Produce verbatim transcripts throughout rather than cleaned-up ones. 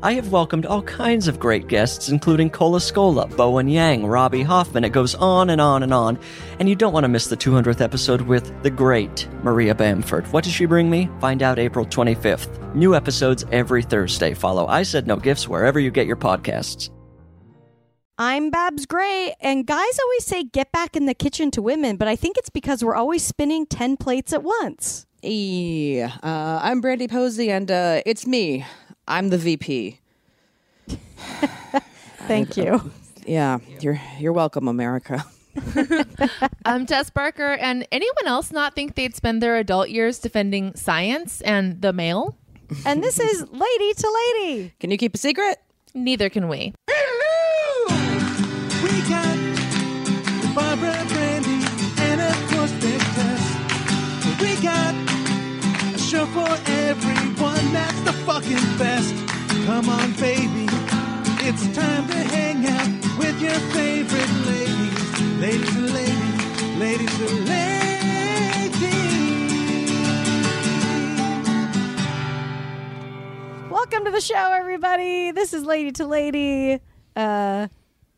I have welcomed all kinds of great guests, including Cola Scola, Bowen Yang, Robbie Hoffman. It goes on and on and on. And you don't want to miss the two hundredth episode with the great Maria Bamford. What does she bring me? Find out April twenty-fifth. New episodes every Thursday. Follow I Said No Gifts wherever you get your podcasts. I'm Babs Gray, and guys always say get back in the kitchen to women, but I think it's because we're always spinning ten plates at once. Yeah. Uh, I'm Brandy Posey, and uh, it's me. I'm the V P. Thank you. Uh, yeah, you're you're welcome, America. I'm Jess Barker, and anyone else not think they'd spend their adult years defending science and the mail? And this is Lady to Lady. Can you keep a secret? Neither can we. Hello! We got Barbara, Brandy, and of course Big Jess. We got a show for every. That's the fucking best. Come on, baby. It's time to hang out with your favorite ladies. Ladies and ladies, ladies and ladies. Welcome to the show, everybody. This is Lady to Lady. Uh,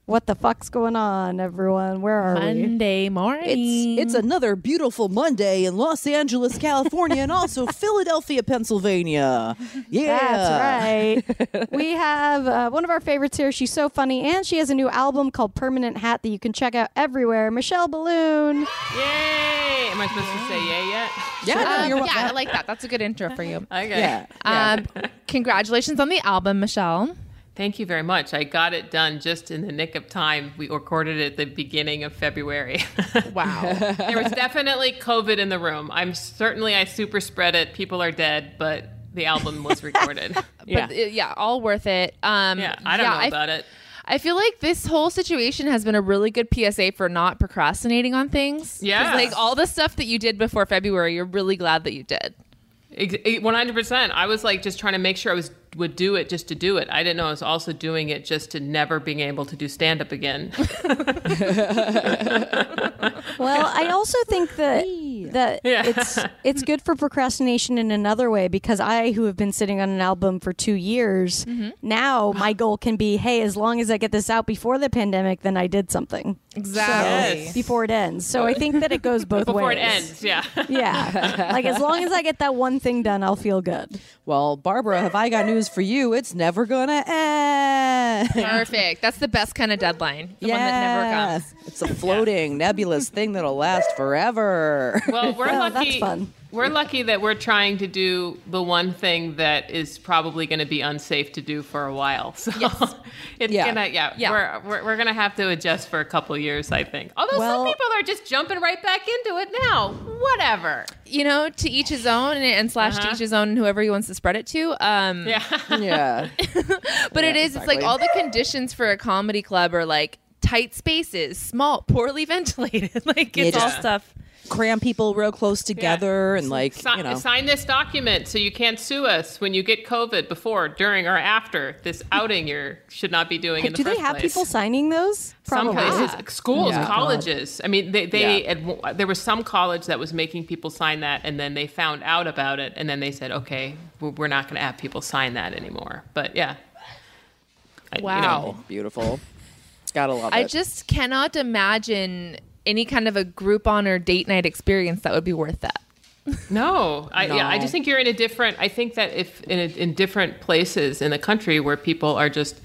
what the fuck's going on, everyone? Where are Monday we? Monday morning. It's, it's another beautiful Monday in Los Angeles, California, and also Philadelphia, Pennsylvania. Yeah. That's right. We have uh, one of our favorites here. She's so funny, and she has a new album called Permanent Hat that you can check out everywhere. Michelle Biloon. Yay. Am I supposed to say yay yet? Yeah, um, no, yeah, I like that. That's a good intro for you. Okay. Yeah. Um, yeah. Congratulations on the album, Michelle. Thank you very much. I got it done just in the nick of time. We recorded it at the beginning of February. Wow. There was definitely COVID in the room. I'm certainly, I super spread it. People are dead, but the album was recorded. yeah. But, yeah, all worth it. Um, yeah, I don't yeah, know about I f- it. I feel like this whole situation has been a really good P S A for not procrastinating on things. Yeah. Like all the stuff that you did before February, you're really glad that you did. one hundred percent. I was like just trying to make sure I was would do it just to do it. I didn't know I was also doing it just to never being able to do stand-up again. Well, I also think that that yeah. it's it's good for procrastination in another way, because I, who have been sitting on an album for two years, mm-hmm. now my goal can be, hey, as long as I get this out before the pandemic, then I did something. Exactly. So, yes. Before it ends. So I think that it goes both before ways. Before it ends, yeah. Yeah. Like, as long as I get that one thing done, I'll feel good. Well, Barbara, have I got news for you? It's never gonna end. Perfect. That's the best kind of deadline. The yes. one that never comes. It's a floating, yeah. nebulous thing that'll last forever. Well, we're well, lucky. That's fun. We're lucky that we're trying to do the one thing that is probably going to be unsafe to do for a while. So yes. it's yeah. gonna, yeah, yeah. We're, we're we're gonna have to adjust for a couple years, I think. Although well, some people are just jumping right back into it now. Whatever, you know, to each his own, and, and slash uh-huh. to each his own, and whoever he wants to spread it to. Um, yeah, yeah. But yeah, it is. Exactly. It's like all the conditions for a comedy club are like tight spaces, small, poorly ventilated. Like it's yeah. all stuff. Cram people real close together yeah. and like si- you know. Sign this document so you can't sue us when you get COVID before, during, or after this outing you should not be doing hey, in the do first place. Do they have place. people signing those? Probably. Some places, yeah. schools, yeah. colleges. I mean, they, they yeah. ad- there was some college that was making people sign that, and then they found out about it, and then they said, okay, we're not going to have people sign that anymore. But yeah, wow, I, you know. Beautiful. Gotta love I it. I just cannot imagine any kind of a Groupon or date night experience that would be worth that. No, I, no. Yeah, I just think you're in a different, I think that if in, a, in different places in the country where people are just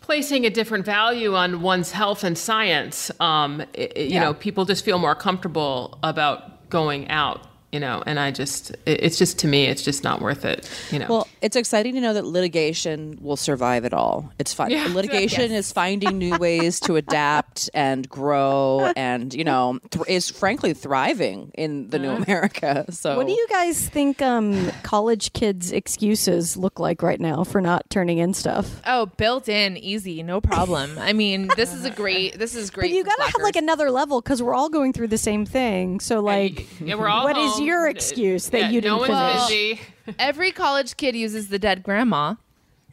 placing a different value on one's health and science, um, it, it, you yeah. know, people just feel more comfortable about going out, you know, and I just, it, it's just, to me, it's just not worth it, you know. Well, It's exciting to know that litigation will survive it all. It's fun. Yeah, litigation yes. is finding new ways to adapt and grow and, you know, th- is frankly thriving in the new America. So what do you guys think um, college kids' excuses look like right now for not turning in stuff? Oh, built in, easy, no problem. I mean, this is a great, this is great. But you got to have like another level because we're all going through the same thing. So like, yeah, we're all what home. Is your excuse that yeah, you didn't no finish? One's busy. Every college kid uses the dead grandma.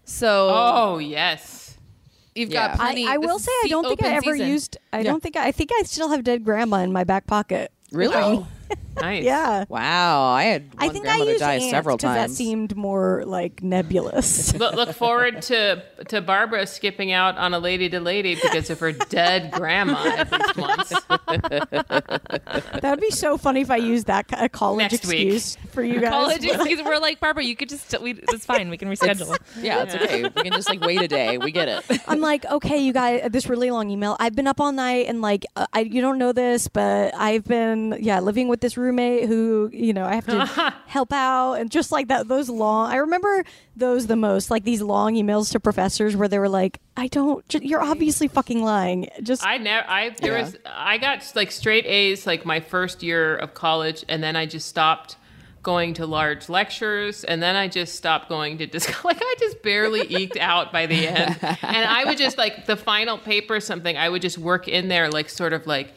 So oh yes, you've yeah. got plenty. I, I will say I don't think I ever season. used. I yeah. don't think I, I think I still have dead grandma in my back pocket. Really? Oh. Nice. Yeah. Wow. I had. One I think I used die several times. That seemed more like nebulous. look, look forward to to Barbara skipping out on a lady to lady because of her dead grandma at least once. That would be so funny if I used that a college Next excuse week. For you guys. College excuse. We're like Barbara. You could just. We, it's fine. We can reschedule. It's, yeah, it's okay. We can just like wait a day. We get it. I'm like, okay, you guys. This really long email. I've been up all night and like uh, I. You don't know this, but I've been yeah living with. This roommate who, you know, I have to help out and just like that, those long, I remember those the most, like these long emails to professors where they were like, I don't, j- you're obviously fucking lying. Just I never, I, there yeah. was, I got like straight A's like my first year of college and then I just stopped going to large lectures and then I just stopped going to disc- like I just barely eked out by the end. And I would just like the final paper or something, I would just work in there like sort of like,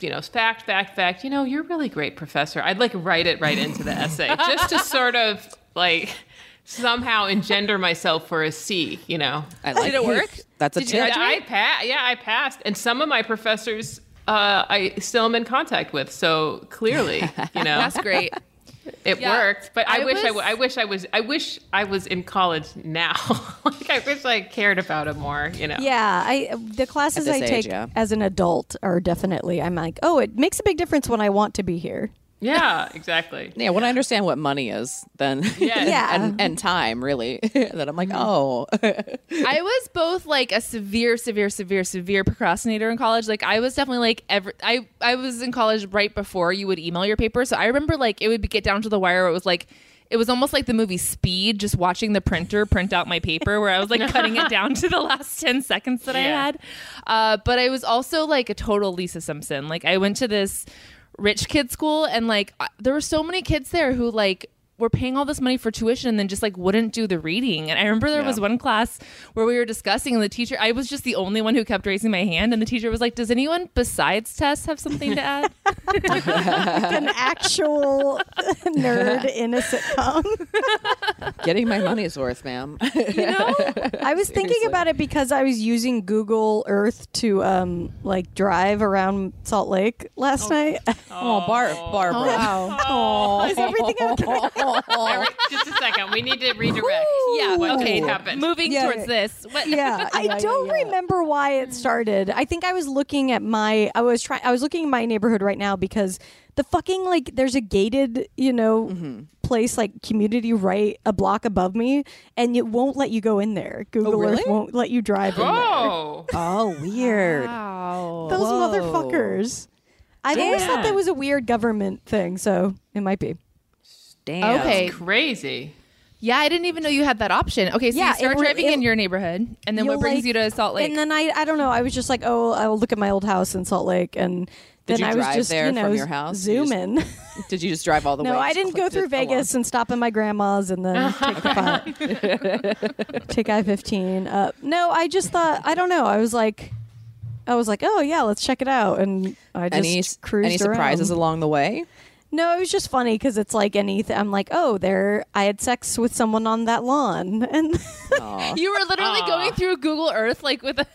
you know, fact, fact, fact, you know, you're a really great professor. I'd like write it right into the essay just to sort of like somehow engender myself for a C, you know. I like Did it work? That's a Did tip. You I pa- yeah, I passed. And some of my professors uh, I still am in contact with. So clearly, you know. That's great. It yeah. worked, but I, I wish was... I, w- I wish I was I wish I was in college now. Like I wish I cared about it more, you know. Yeah, I the classes I age, take yeah. as an adult are definitely I'm like, oh, it makes a big difference when I want to be here. Yeah, exactly. Yeah, when I understand what money is, then yes. yeah, and, and time really, that I'm like, oh. I was both like a severe, severe, severe, severe procrastinator in college. Like I was definitely like every. I I was in college right before you would email your paper, so I remember like it would be, get down to the wire. Where it was like. It was almost like the movie Speed, just watching the printer print out my paper where I was like cutting it down to the last ten seconds that yeah. I had. Uh, but I was also like a total Lisa Simpson. Like I went to this rich kid school and like there were so many kids there who like were paying all this money for tuition and then just like wouldn't do the reading. And I remember there yeah. was one class where we were discussing and the teacher, I was just the only one who kept raising my hand. And the teacher was like, does anyone besides Tess have something to add? Like an actual nerd in a sitcom. Getting my money's worth, ma'am. You know, I was Seriously. thinking about it because I was using Google Earth to um, like drive around Salt Lake last oh. night. Oh, oh Barb, Barbara. Oh, wow. Oh. Is everything okay? Just a second. We need to redirect. Ooh. Yeah. What okay. happened? Moving yeah. towards this. What? Yeah. I don't yeah, yeah. remember why it started. I think I was looking at my. I was trying. I was looking at my neighborhood right now because the fucking like there's a gated, you know, mm-hmm. place like community right a block above me, and it won't let you go in there. Google oh, really? Earth won't let you drive in oh. there. Oh, weird. Wow. Those Whoa. motherfuckers. I yeah. always thought that was a weird government thing, so it might be. Damn. Okay. That's crazy. Yeah, I didn't even know you had that option. Okay, so yeah, you start it, driving it, in your neighborhood, and then what brings like, you to Salt Lake? And then I I don't know. I was just like, oh, I'll look at my old house in Salt Lake, and did then you I drive was just, there you know, from your house? Zooming. Did, did you just drive all the no, way? No, I didn't go through Vegas along. and stop at my grandma's and then take the pot. Take I fifteen up. No, I just thought, I don't know. I was like... I was like, oh, yeah, let's check it out, and I just any, cruised Any surprises around. along the way? No, it was just funny because it's like anything. I'm like, oh, there, I had sex with someone on that lawn, and you were literally Aww. going through Google Earth like with a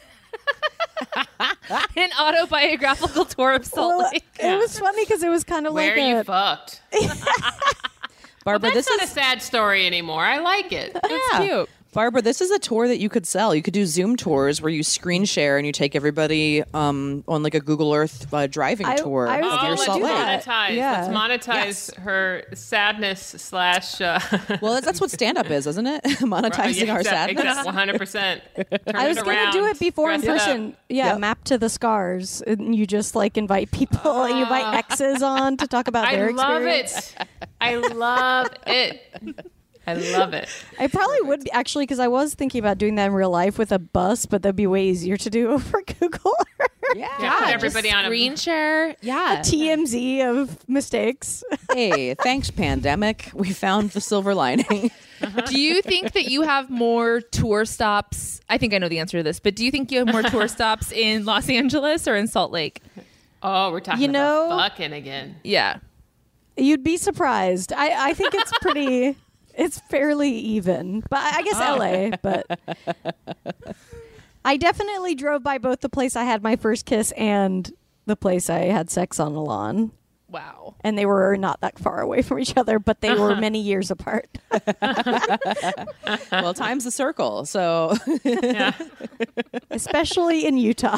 an autobiographical tour of Salt well, Lake. Yeah. It was funny because it was kind of like where you a... fucked, Barbara. Well, that's this not is... a sad story anymore. I like it. It's yeah. cute. Barbara, this is a tour that you could sell. You could do Zoom tours where you screen share and you take everybody um, on like a Google Earth uh, driving I, tour. I, I was oh, let's Salt Lake. monetize. Yeah. Let's monetize yes. her sadness slash. Uh... Well, that's, that's what stand-up is, isn't it? Monetizing right, yeah, our exactly, sadness. Exactly, one hundred percent. Turn I was going to do it before in person. Yeah, yep. Map to the Scars. And you just like invite people. Oh. And you invite exes on to talk about I their experience. I love it. I love it. I love it. I probably would be, actually, because I was thinking about doing that in real life with a bus, but that'd be way easier to do over Google Earth. Yeah, yeah, put everybody on a screen share. Yeah, a T M Z of mistakes. Hey, thanks, pandemic. We found the silver lining. Uh-huh. Do you think that you have more tour stops? I think I know the answer to this, but do you think you have more tour stops in Los Angeles or in Salt Lake? Oh, we're talking you know, about fucking again. Yeah. You'd be surprised. I, I think it's pretty, it's fairly even. But I guess oh. L A, but I definitely drove by both the place I had my first kiss and the place I had sex on a lawn. Wow. And they were not that far away from each other, but they uh-huh. were many years apart. Well, time's a circle, so. Yeah. Especially in Utah.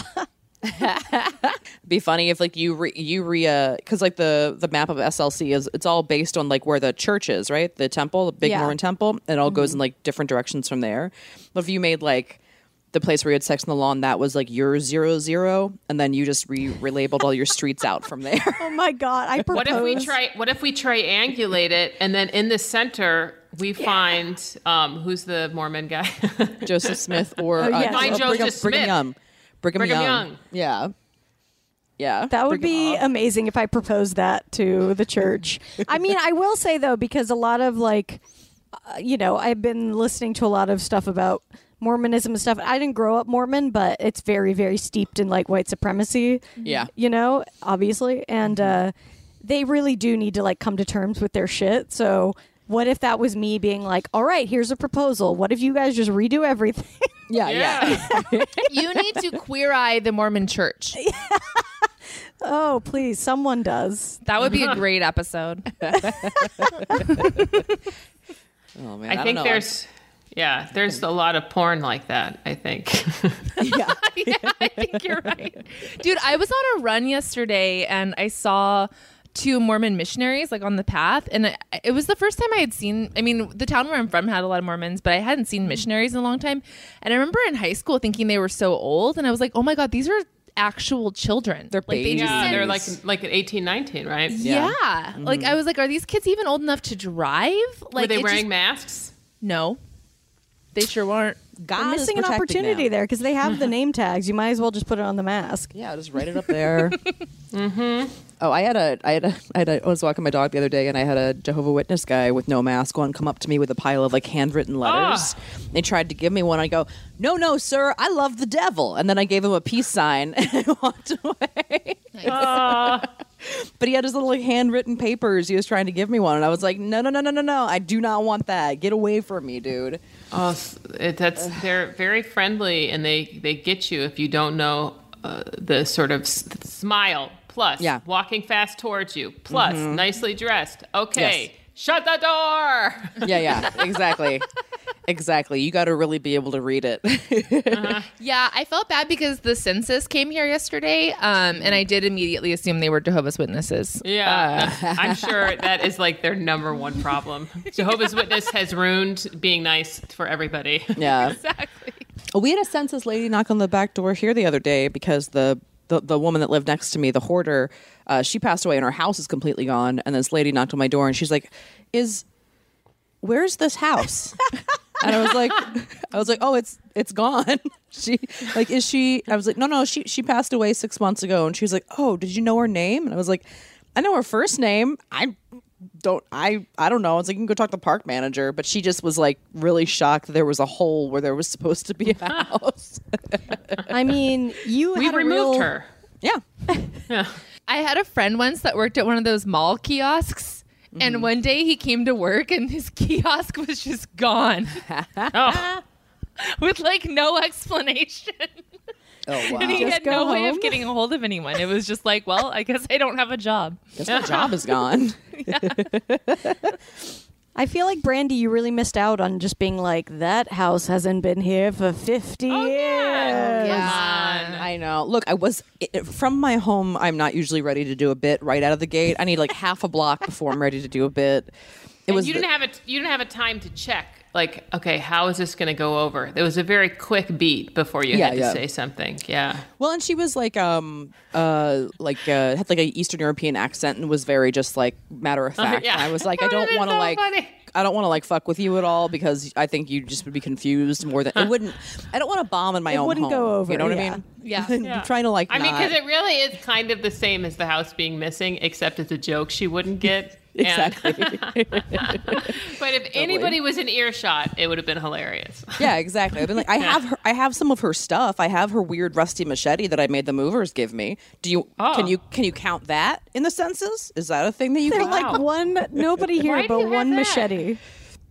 Be funny if like you re- you re uh because like the the map of S L C is it's all based on like where the church is, right? The temple, the big yeah. Mormon temple, and it all mm-hmm. goes in like different directions from there. But if you made like the place where you had sex on the lawn, that was like your zero zero, and then you just re relabeled all your streets out from there. Oh my god! I propose. What if we try? What if we triangulate it, and then in the center we yeah. find um who's the Mormon guy? Joseph Smith or oh, yes. uh, find oh, Joseph Brigham, Smith. Brigham. Brigham, Brigham Young. Young. Yeah. Yeah. That would Brigham be off. Amazing if I proposed that to the church. I mean, I will say, though, because a lot of like, uh, you know, I've been listening to a lot of stuff about Mormonism and stuff. I didn't grow up Mormon, but it's very, very steeped in like white supremacy. Yeah. You know, obviously. And uh, they really do need to like come to terms with their shit. So what if that was me being like, all right, here's a proposal. What if you guys just redo everything? Yeah, yeah. yeah. You need to queer eye the Mormon church. Yeah. Oh, please. Someone does. That would be a great episode. Oh, man. I, I think don't know. There's, yeah, there's a lot of porn like that, I think. Yeah. Yeah, I think you're right. Dude, I was on a run yesterday and I saw two Mormon missionaries like on the path, and it, it was the first time I had seen, I mean, the town where I'm from had a lot of Mormons, but I hadn't seen missionaries in a long time. And I remember in high school thinking they were so old, and I was like, oh my god, these are actual children. They're like, they just yeah, they're like like eighteen, nineteen, right? Yeah, yeah. Mm-hmm. Like I was like, are these kids even old enough to drive? Like, were they wearing just masks? No, they sure weren't. God, we're missing an opportunity now. There because they have the name tags. You might as well just put it on the mask. Yeah, just write it up there. Mm-hmm. Oh, I had a, I had a, I had a, I was walking my dog the other day, and I had a Jehovah's Witness guy with no mask on come up to me with a pile of like handwritten letters. Ah. They tried to give me one. I go, no, no, sir, I love the devil, and then I gave him a peace sign and I walked away. Nice. Uh. But he had his little like, handwritten papers. He was trying to give me one, and I was like, no, no, no, no, no, no, I do not want that. Get away from me, dude. Oh, it, that's they're very friendly, and they they get you if you don't know uh, the sort of s- smile. Plus, yeah. walking fast towards you. Plus, mm-hmm. nicely dressed. Okay, yes. Shut the door. Yeah, yeah, exactly. Exactly. You got to really be able to read it. Uh-huh. Yeah, I felt bad because the census came here yesterday, um, and I did immediately assume they were Jehovah's Witnesses. Yeah, uh. I'm sure that is like their number one problem. Jehovah's yeah. Witness has ruined being nice for everybody. Yeah, exactly. We had a census lady knock on the back door here the other day because the The, the woman that lived next to me, the hoarder, uh, she passed away and her house is completely gone. And this lady knocked on my door and she's like, "Is where's this house?" And I was like, I was like, "Oh, it's it's gone." She like, "Is she?" I was like, "No, no, she she passed away six months ago." And she was like, "Oh, did you know her name?" And I was like, "I know her first name. I don't. I I don't know." I was like, "You can go talk to the park manager." But she just was like really shocked that there was a hole where there was supposed to be a house. I mean, you we had removed real... her. Yeah. Yeah. I had a friend once that worked at one of those mall kiosks, mm. and one day he came to work and his kiosk was just gone. Oh. With like no explanation. Oh, wow. And he just had no home. Way of getting a hold of anyone. It was just like, well, I guess I don't have a job. Guess my job is gone. I feel like, Brandy, you really missed out on just being like, that house hasn't been here for fifty oh, years. Yeah. Yes. Come on. I know. Look, I was it, from my home. I'm not usually ready to do a bit right out of the gate. I need like half a block before I'm ready to do a bit. It and was you didn't the, have a you didn't have a time to check like, okay, how is this going to go over? There was a very quick beat before you yeah, had to yeah. say something. Yeah. Well, and she was like, um, uh, like, uh, had like an Eastern European accent and was very just like matter of fact. Uh, yeah. And I was like, I don't want to so like, funny. I don't want to like fuck with you at all because I think you just would be confused more than it wouldn't. I don't want to bomb in my it own. It wouldn't home, go over. You know what yeah. I mean? Yeah. yeah. I'm trying to like. I not. mean, because it really is kind of the same as the house being missing, except it's a joke she wouldn't get. Exactly. But if totally. anybody was in earshot, it would have been hilarious. Yeah, exactly. I've been like, I yeah. have, her, I have some of her stuff. I have her weird rusty machete that I made the movers give me. Do you? Oh. Can you? Can you count that in the census? Is that a thing that you? They're can like count? One. Nobody here, but one machete.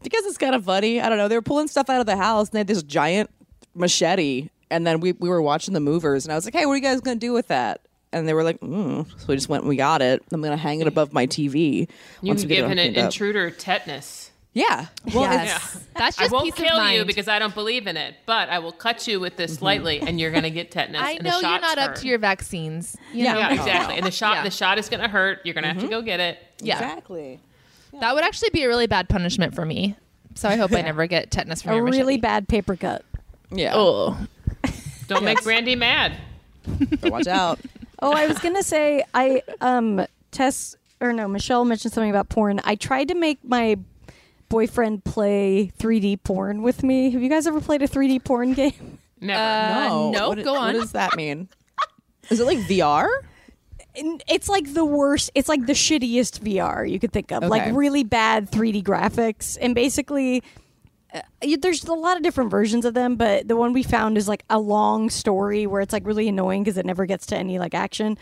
Because it's kind of funny. I don't know. They were pulling stuff out of the house, and they had this giant machete. And then we we were watching the movers, and I was like, hey, what are you guys gonna do with that? And they were like, mm. So we just went and we got it. I'm going to hang it above my T V. You've given an intruder tetanus. Yeah. Well, yes. yeah. That's just I won't peace kill of you because I don't believe in it, but I will cut you with this mm-hmm. lightly and you're going to get tetanus. I and know the you're not hurt. Up to your vaccines. You yeah. yeah, exactly. And the shot yeah. the shot is going to hurt. You're going to mm-hmm. have to go get it. Yeah. Exactly. Yeah. That would actually be a really bad punishment for me. So I hope I never get tetanus from a your machete. Really bad paper cut. Yeah. Oh. Don't yes. make Brandy mad. So watch out. Oh, I was going to say, I, um, Tess, or no, Michelle mentioned something about porn. I tried to make my boyfriend play three D porn with me. Have you guys ever played a three D porn game? Never. Uh, no. No, what, go on. What does that mean? Is it like V R? It's like the worst. It's like the shittiest V R you could think of. Okay. Like really bad three D graphics. And basically... Uh, there's a lot of different versions of them, but the one we found is like a long story where it's like really annoying because it never gets to any like action.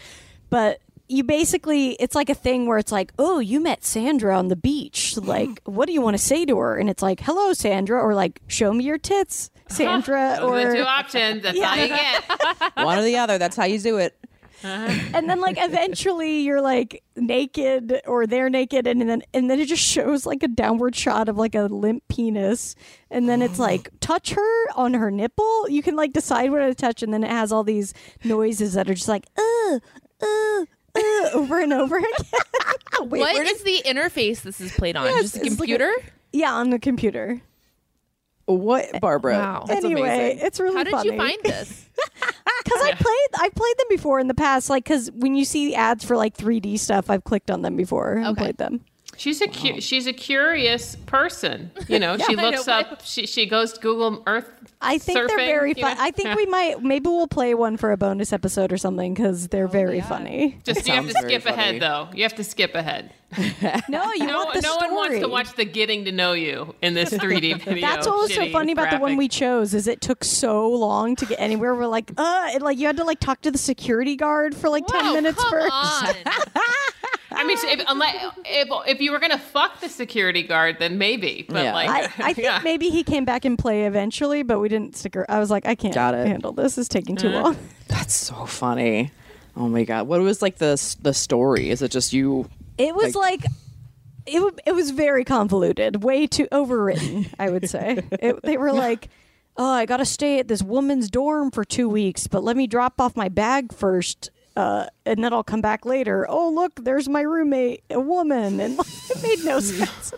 But you basically, it's like a thing where it's like, oh, you met Sandra on the beach. Like, what do you want to say to her? And it's like, hello, Sandra, or like, show me your tits, Sandra. Those or are the two options. That's yeah. how you get one or the other. That's how you do it. Uh-huh. And then like eventually you're like naked or they're naked and then and then it just shows like a downward shot of like a limp penis and then it's like touch her on her nipple. You can like decide what to touch and then it has all these noises that are just like uh uh uh over and over again. Wait, what is did... the interface this is played on? Yes, just a computer? Like a, yeah, on the computer. What, Barbara? Wow. That's anyway, amazing. It's really funny. How did funny. you find this? Because yeah. I played, I played them before in the past. Like, because when you see ads for like three D stuff, I've clicked on them before and okay. played them. She's a wow. cu- she's a curious person. You know, yeah, she looks know. up. She she goes to Google Earth. I think surfing, they're very fun. Know? I think yeah. we might maybe we'll play one for a bonus episode or something because they're oh, very yeah. funny. Just you have to skip funny. ahead though. You have to skip ahead. No, you no, want the no story. No one wants to watch the getting to know you in this three D video. That's what was so funny about graphic. the one we chose is it took so long to get anywhere. We're like, uh, it, like you had to like talk to the security guard for like Whoa, ten minutes come first. On. I mean, if, unless, if if you were gonna fuck the security guard, then maybe. But yeah. like, I, I think yeah. maybe he came back and play eventually, but we didn't stick around. I was like, I can't handle this. It's taking too uh. long. That's so funny. Oh my god, what was like the the story? Is it just you? It was like, like it, w- it was very convoluted, way too overwritten, I would say. It, they were like, oh, I got to stay at this woman's dorm for two weeks, but let me drop off my bag first, uh, and then I'll come back later. Oh, look, there's my roommate, a woman. And like, it made no sense.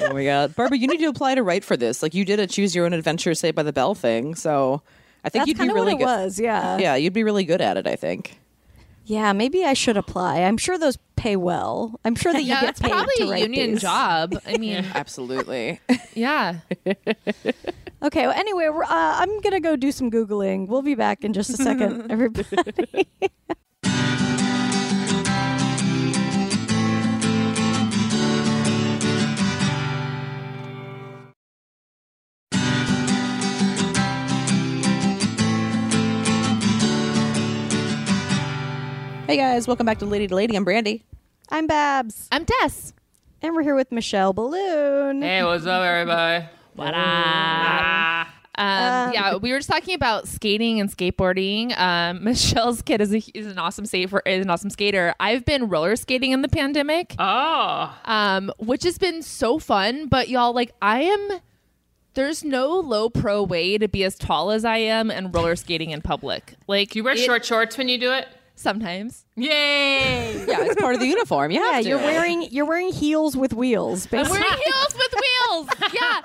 Oh, my God. Barbara, you need to apply to write for this. Like, you did a Choose Your Own Adventure, Saved by the Bell thing, so I think That's you'd be really good. That's kind of what it was, yeah. Yeah, you'd be really good at it, I think. Yeah, maybe I should apply. I'm sure those pay well. I'm sure that yeah, you get paid to write these. That's probably a union job. I mean, absolutely. Yeah. Okay. Well, anyway, we're, uh, I'm gonna go do some Googling. We'll be back in just a second, everybody. Hey guys, welcome back to Lady to Lady. I'm Brandy. I'm Babs. I'm Tess. And we're here with Michelle Biloon. Hey, what's up, everybody? What up? Um, um, yeah, we were just talking about skating and skateboarding. Um, Michelle's kid is, a, is an awesome skater. Is an awesome skater. I've been roller skating in the pandemic. Oh. Um, which has been so fun. But y'all, like, I am. There's no low pro way to be as tall as I am and roller skating in public. Like, do you wear it, short shorts when you do it? Sometimes. Yay! Yeah, it's part of the uniform. You yeah, you're it. wearing you're wearing heels with wheels. Basically. I'm wearing heels with wheels. Yeah,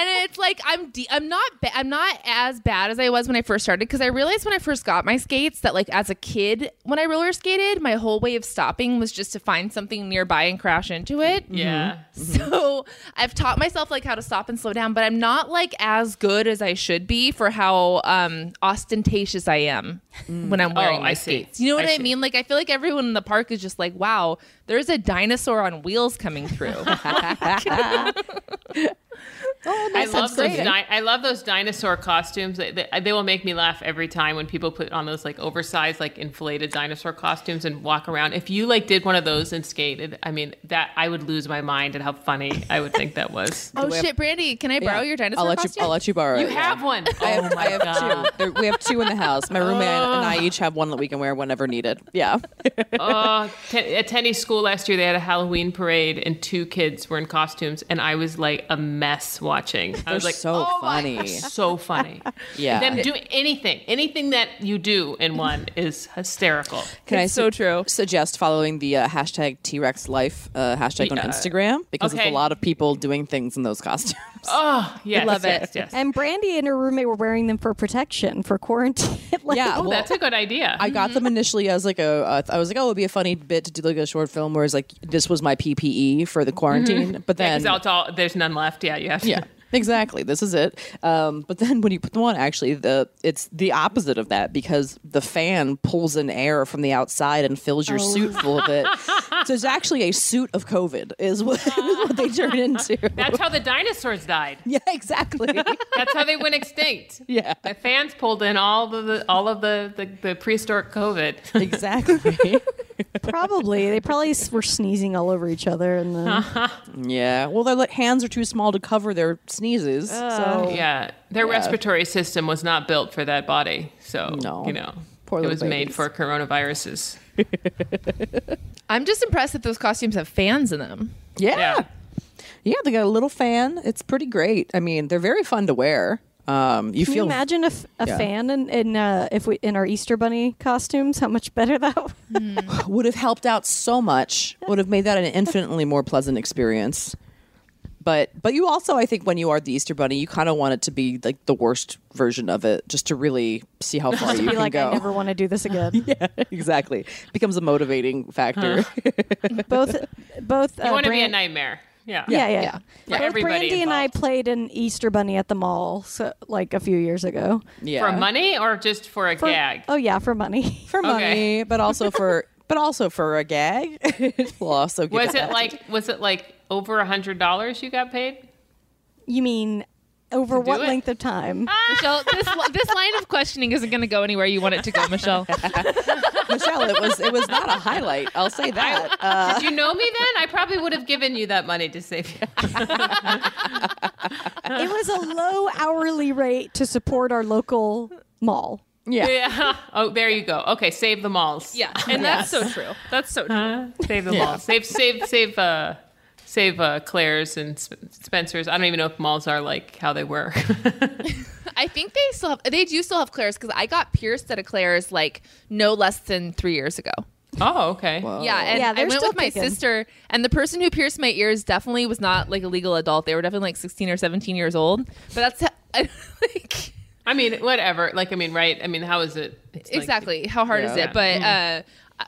And it's like I'm de- I'm not ba- I'm not as bad as I was when I first started, because I realized when I first got my skates that, like, as a kid when I roller skated, my whole way of stopping was just to find something nearby and crash into it. Yeah. Mm-hmm. So I've taught myself, like, how to stop and slow down, but I'm not, like, as good as I should be for how um, ostentatious I am mm. when I'm wearing oh, my I skates. See. You know what I, I mean? Like, I feel like everyone in the park is just like, wow, there's a dinosaur on wheels coming through. Oh, I love those. Di- I love those dinosaur costumes. They, they, they will make me laugh every time when people put on those, like, oversized, like, inflated dinosaur costumes and walk around. If you, like, did one of those and skated, I mean, that I would lose my mind at how funny I would think that was. Oh shit, have, Brandy, can I borrow yeah, your dinosaur I'll let costume? You, I'll let you borrow. You it, have yeah. one. I have, oh I have God. two. There, we have two in the house. My roommate oh. and I each have one that we can wear whenever needed. Yeah. uh, ten, at Tenny's school last year, they had a Halloween parade, and two kids were in costumes, and I was like a mess. Watching, I They're was like, so oh funny, my, so funny. Yeah, and then doing anything, anything that you do in one is hysterical. Can it's I so su- true? Suggest following the uh, hashtag T Rex Life uh, hashtag yeah. on Instagram, because okay. it's a lot of people doing things in those costumes. Oh, yes, love yes, it. Yes, yes. And Brandy and her roommate were wearing them for protection for quarantine. Like, yeah, well, oh, that's a good idea. I got mm-hmm. them initially as like a, uh, I was like, oh, it'd be a funny bit to do like a short film where it's like, this was my P P E for the quarantine, mm-hmm. but then yeah, all, there's none left. Yeah, you have to. Yeah. Exactly. This is it. Um, but then when you put them on, actually, the it's the opposite of that, because the fan pulls in air from the outside and fills your oh. suit full of it. So it's actually a suit of COVID is what, uh, is what they turn into. That's how the dinosaurs died. Yeah, exactly. That's how they went extinct. Yeah. The fans pulled in all of the, all of the, the, the prehistoric COVID. Exactly. Probably. They probably were sneezing all over each other. And then... uh-huh. Yeah. Well, their hands are too small to cover their sneezes. Uh, so yeah, their yeah. respiratory system was not built for that body. So, no. you know, Poor it was babies. made for coronaviruses. I'm just impressed that those costumes have fans in them. Yeah. yeah. Yeah, they got a little fan. It's pretty great. I mean, they're very fun to wear. Um, you Can feel, you imagine a, a yeah. fan in, in uh, if we in our Easter Bunny costumes? How much better that mm. would have helped out so much. Would have made that an infinitely more pleasant experience. But but you also, I think, when you are the Easter Bunny, you kind of want it to be like the worst version of it, just to really see how far you be can like, go. I never want to do this again. Yeah, exactly. Becomes a motivating factor. Huh. both both. Uh, you want to Brand- be a nightmare. Yeah. Yeah, yeah, yeah. yeah. Both Brandy involved. and I played an Easter Bunny at the mall so, like a few years ago. Yeah. For money or just for a for, gag? Oh yeah, for money. For okay. money, but also for but also for a gag. We'll also get was it that. like was it like over a hundred dollars you got paid? You mean over what it? length of time? Ah! Michelle, this this line of questioning isn't going to go anywhere you want it to go, Michelle. Michelle, it was it was not a highlight. I'll say that. I, uh, did you know me then? I probably would have given you that money to save you. It was a low hourly rate to support our local mall. Yeah. yeah. Oh, there you go. Okay, save the malls. Yeah, and yes. that's so true. That's so true. Uh, save the yeah. malls. Save save save. Uh, Save uh, Claire's and Spencer's. I don't even know if malls are like how they were. I think they still have, they do still have Claire's, because I got pierced at a Claire's like no less than three years ago. Oh, okay. Whoa. Yeah, and yeah, I went with my kicking. sister, and the person who pierced my ears definitely was not like a legal adult. They were definitely like sixteen or seventeen years old. But that's, how, like... I mean, whatever. Like, I mean, right? I mean, how is it? It's exactly. Like, how hard yeah. is it? But... Mm. Uh,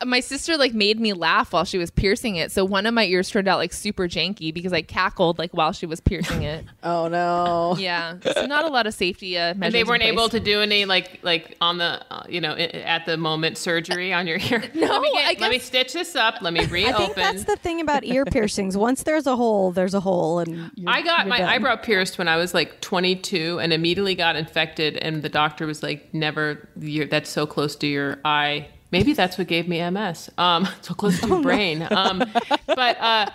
my sister like made me laugh while she was piercing it, so one of my ears turned out like super janky because I cackled like while she was piercing it. Oh no! Yeah, so not a lot of safety uh, measures. And they weren't able to do any like like on the uh, you know at the moment surgery on your ear. No, let me, get, I guess... let me stitch this up. Let me reopen. I think that's the thing about ear piercings. Once there's a hole, there's a hole. And you're, I got you're my done. eyebrow pierced when I was like twenty-two and immediately got infected, and the doctor was like, "Never, you're, that's so close to your eye." Maybe that's what gave me M S. Um, so close to oh, the brain. No. um, but uh,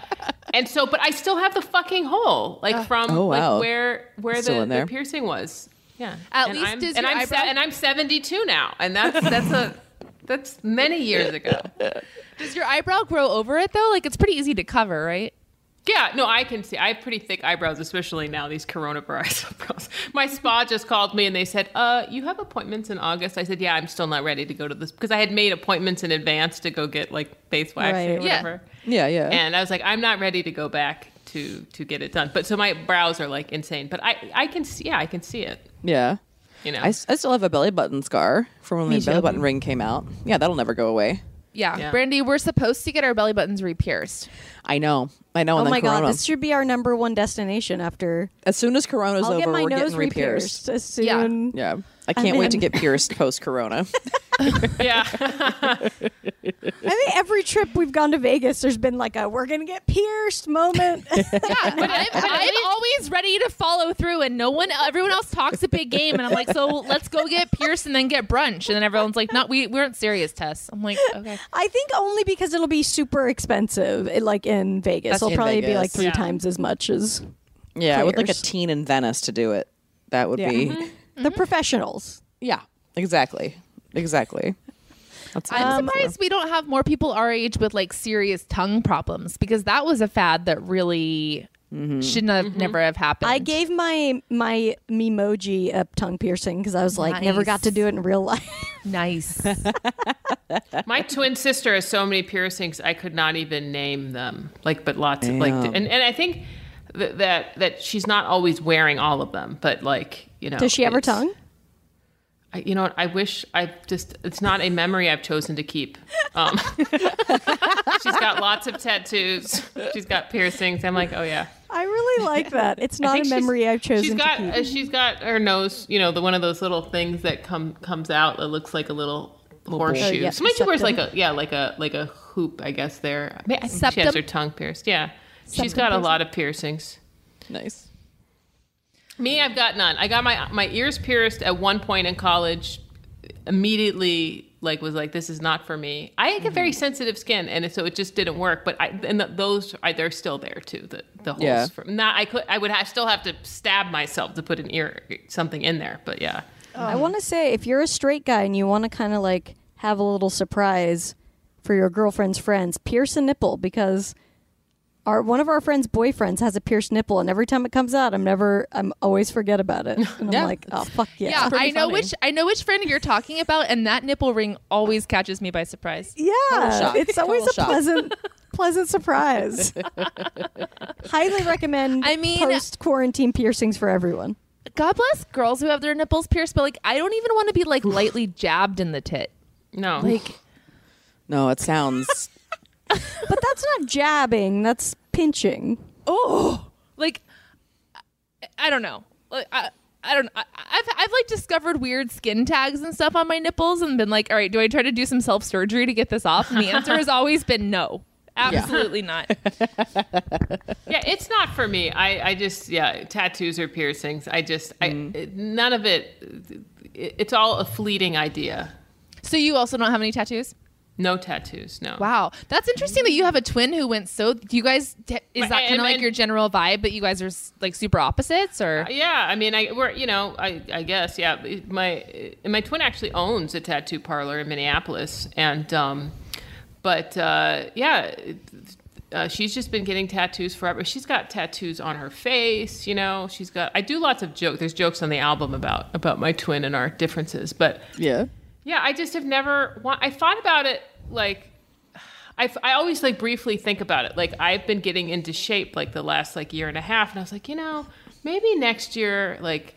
and so, but I still have the fucking hole, like from oh, wow. like where where the, the piercing was. Yeah, at and least I'm, is and your I'm eyebrow- se- and I'm seventy-two now, and that's that's a that's many years ago. Does your eyebrow grow over it though? Like it's pretty easy to cover, right? Yeah, no, I can see. I have pretty thick eyebrows, especially now, these coronavirus eyebrows. My spa just called me and they said, uh, you have appointments in August? I said, yeah, I'm still not ready to go to this, because I had made appointments in advance to go get like face waxing right. or whatever. Yeah. yeah, yeah. And I was like, I'm not ready to go back to to get it done. But so my brows are like insane. But I I can see, yeah, I can see it. Yeah. You know, I, I still have a belly button scar from when my belly button ring came out. Yeah, that'll never go away. Yeah. yeah. Brandy, we're supposed to get our belly buttons re-pierced. I know. I know. Oh my God, Corona. This should be our number one destination after. As soon as Corona's I'll over, get my we're nose getting re-pierced. re-pierced. As soon. Yeah. yeah. I can't I mean, wait to get pierced post-Corona. yeah. I think every trip we've gone to Vegas, there's been like a we're going to get pierced moment. yeah. But I'm, I'm always ready to follow through, and no one, everyone else talks a big game. And I'm like, so let's go get pierced and then get brunch. And then everyone's like, no, we, we aren't serious, Tess. I'm like, okay. I think only because it'll be super expensive, like in Vegas. That's it'll in probably Vegas. be like three yeah. times as much as. Yeah, players. I would like a teen in Venice to do it. That would yeah. be. Mm-hmm. Mm-hmm. The professionals. Yeah, exactly. Exactly. That's I'm surprised we don't have more people our age with like serious tongue problems, because that was a fad that really mm-hmm. shouldn't have mm-hmm. never have happened. I gave my my memoji a tongue piercing because I was like, nice. Never got to do it in real life. Nice. My twin sister has so many piercings I could not even name them. Like, but lots Damn. of like, and and I think th- that that she's not always wearing all of them, but like, you know, does she have her tongue? I, you know, I wish I just, it's not a memory I've chosen to keep. Um, she's got lots of tattoos. She's got piercings. I'm like, oh yeah. I really like that. It's not a memory I've chosen she's got, to keep. She's got her nose, you know, the one of those little things that come comes out that looks like a little oh, horseshoe. Oh, yeah. Somebody wears like a, yeah, like a, like a hoop, I guess there. I think Septum? She has her tongue pierced. Yeah. Septum she's got piercing. A lot of piercings. Nice. Me, I've got none. I got my my ears pierced at one point in college. Immediately, like, was like, this is not for me. I have mm-hmm. very sensitive skin, and so it just didn't work. But I and the, those I, they're still there too. The the holes. Yeah. From, not I could I would have, still have to stab myself to put an ear something in there. But yeah, oh. I want to say if you're a straight guy and you want to kind of like have a little surprise for your girlfriend's friends, pierce a nipple, because. Our, one of our friends' boyfriends has a pierced nipple, and every time it comes out, I'm never, I'm always forget about it. And yeah. I'm like, oh fuck yeah! Yeah, I know funny. which, I know which friend you're talking about, and that nipple ring always catches me by surprise. Yeah, shock. It's always Total a shock. pleasant, pleasant surprise. Highly recommend. I mean, post quarantine piercings for everyone. God bless girls who have their nipples pierced, but like, I don't even want to be like lightly jabbed in the tit. No, like, no, it sounds. But that's not jabbing, that's pinching. Oh, like I don't know. Like I, I don't I, I've I've like discovered weird skin tags and stuff on my nipples and been like, all right, do I try to do some self-surgery to get this off? And the answer has always been no. Absolutely yeah. not. Yeah, it's not for me. I, I just yeah, tattoos or piercings. I just mm. I none of it, it it's all a fleeting idea. So you also don't have any tattoos? No tattoos, no. Wow. That's interesting that you have a twin who went so... Do you guys... T- is that kind of like your general vibe, but you guys are like super opposites or... Uh, yeah. I mean, I we're you know, I, I guess, yeah. My my twin actually owns a tattoo parlor in Minneapolis. And, um, but uh, yeah, uh, she's just been getting tattoos forever. She's got tattoos on her face, you know. She's got... I do lots of jokes. There's jokes on the album about, about my twin and our differences, but... Yeah. Yeah, I just have never... Want, I thought about it, like... I, I always, like, briefly think about it. Like, I've been getting into shape, like, the last, like, year and a half. And I was like, you know, maybe next year, like,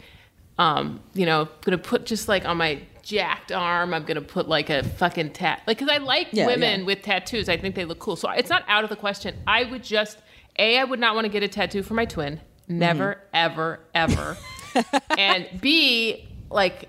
um, you know, I'm going to put just, like, on my jacked arm, I'm going to put, like, a fucking tat... Like, because I like yeah, women yeah. with tattoos. I think they look cool. So it's not out of the question. I would just... A, I would not want to get a tattoo for my twin. Never, mm-hmm. ever, ever. And B, like...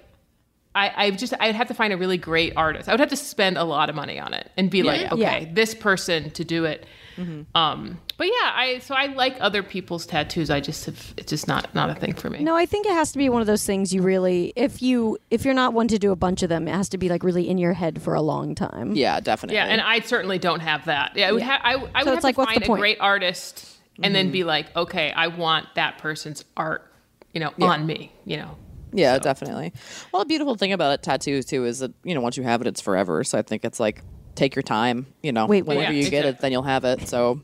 I, I just, I'd have to find a really great artist. I would have to spend a lot of money on it and be yeah. like, okay, yeah. this person to do it. Mm-hmm. Um, but yeah, I, so I like other people's tattoos. I just have, it's just not, not a thing for me. No, I think it has to be one of those things you really, if you, if you're not one to do a bunch of them, it has to be like really in your head for a long time. Yeah, definitely. Yeah. And I certainly don't have that. Yeah. I would, yeah. Ha- I, I would so have to like, find a great artist and mm-hmm. then be like, okay, I want that person's art, you know, yeah. on me, you know? Yeah, so. Definitely. Well, the beautiful thing about it, tattoos too, is that, you know, once you have it, it's forever. So I think it's like, take your time, you know, wait, whenever yeah, you exactly. get it, then you'll have it. So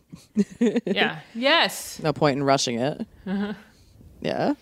yeah. Yes. No point in rushing it. Uh-huh. Yeah.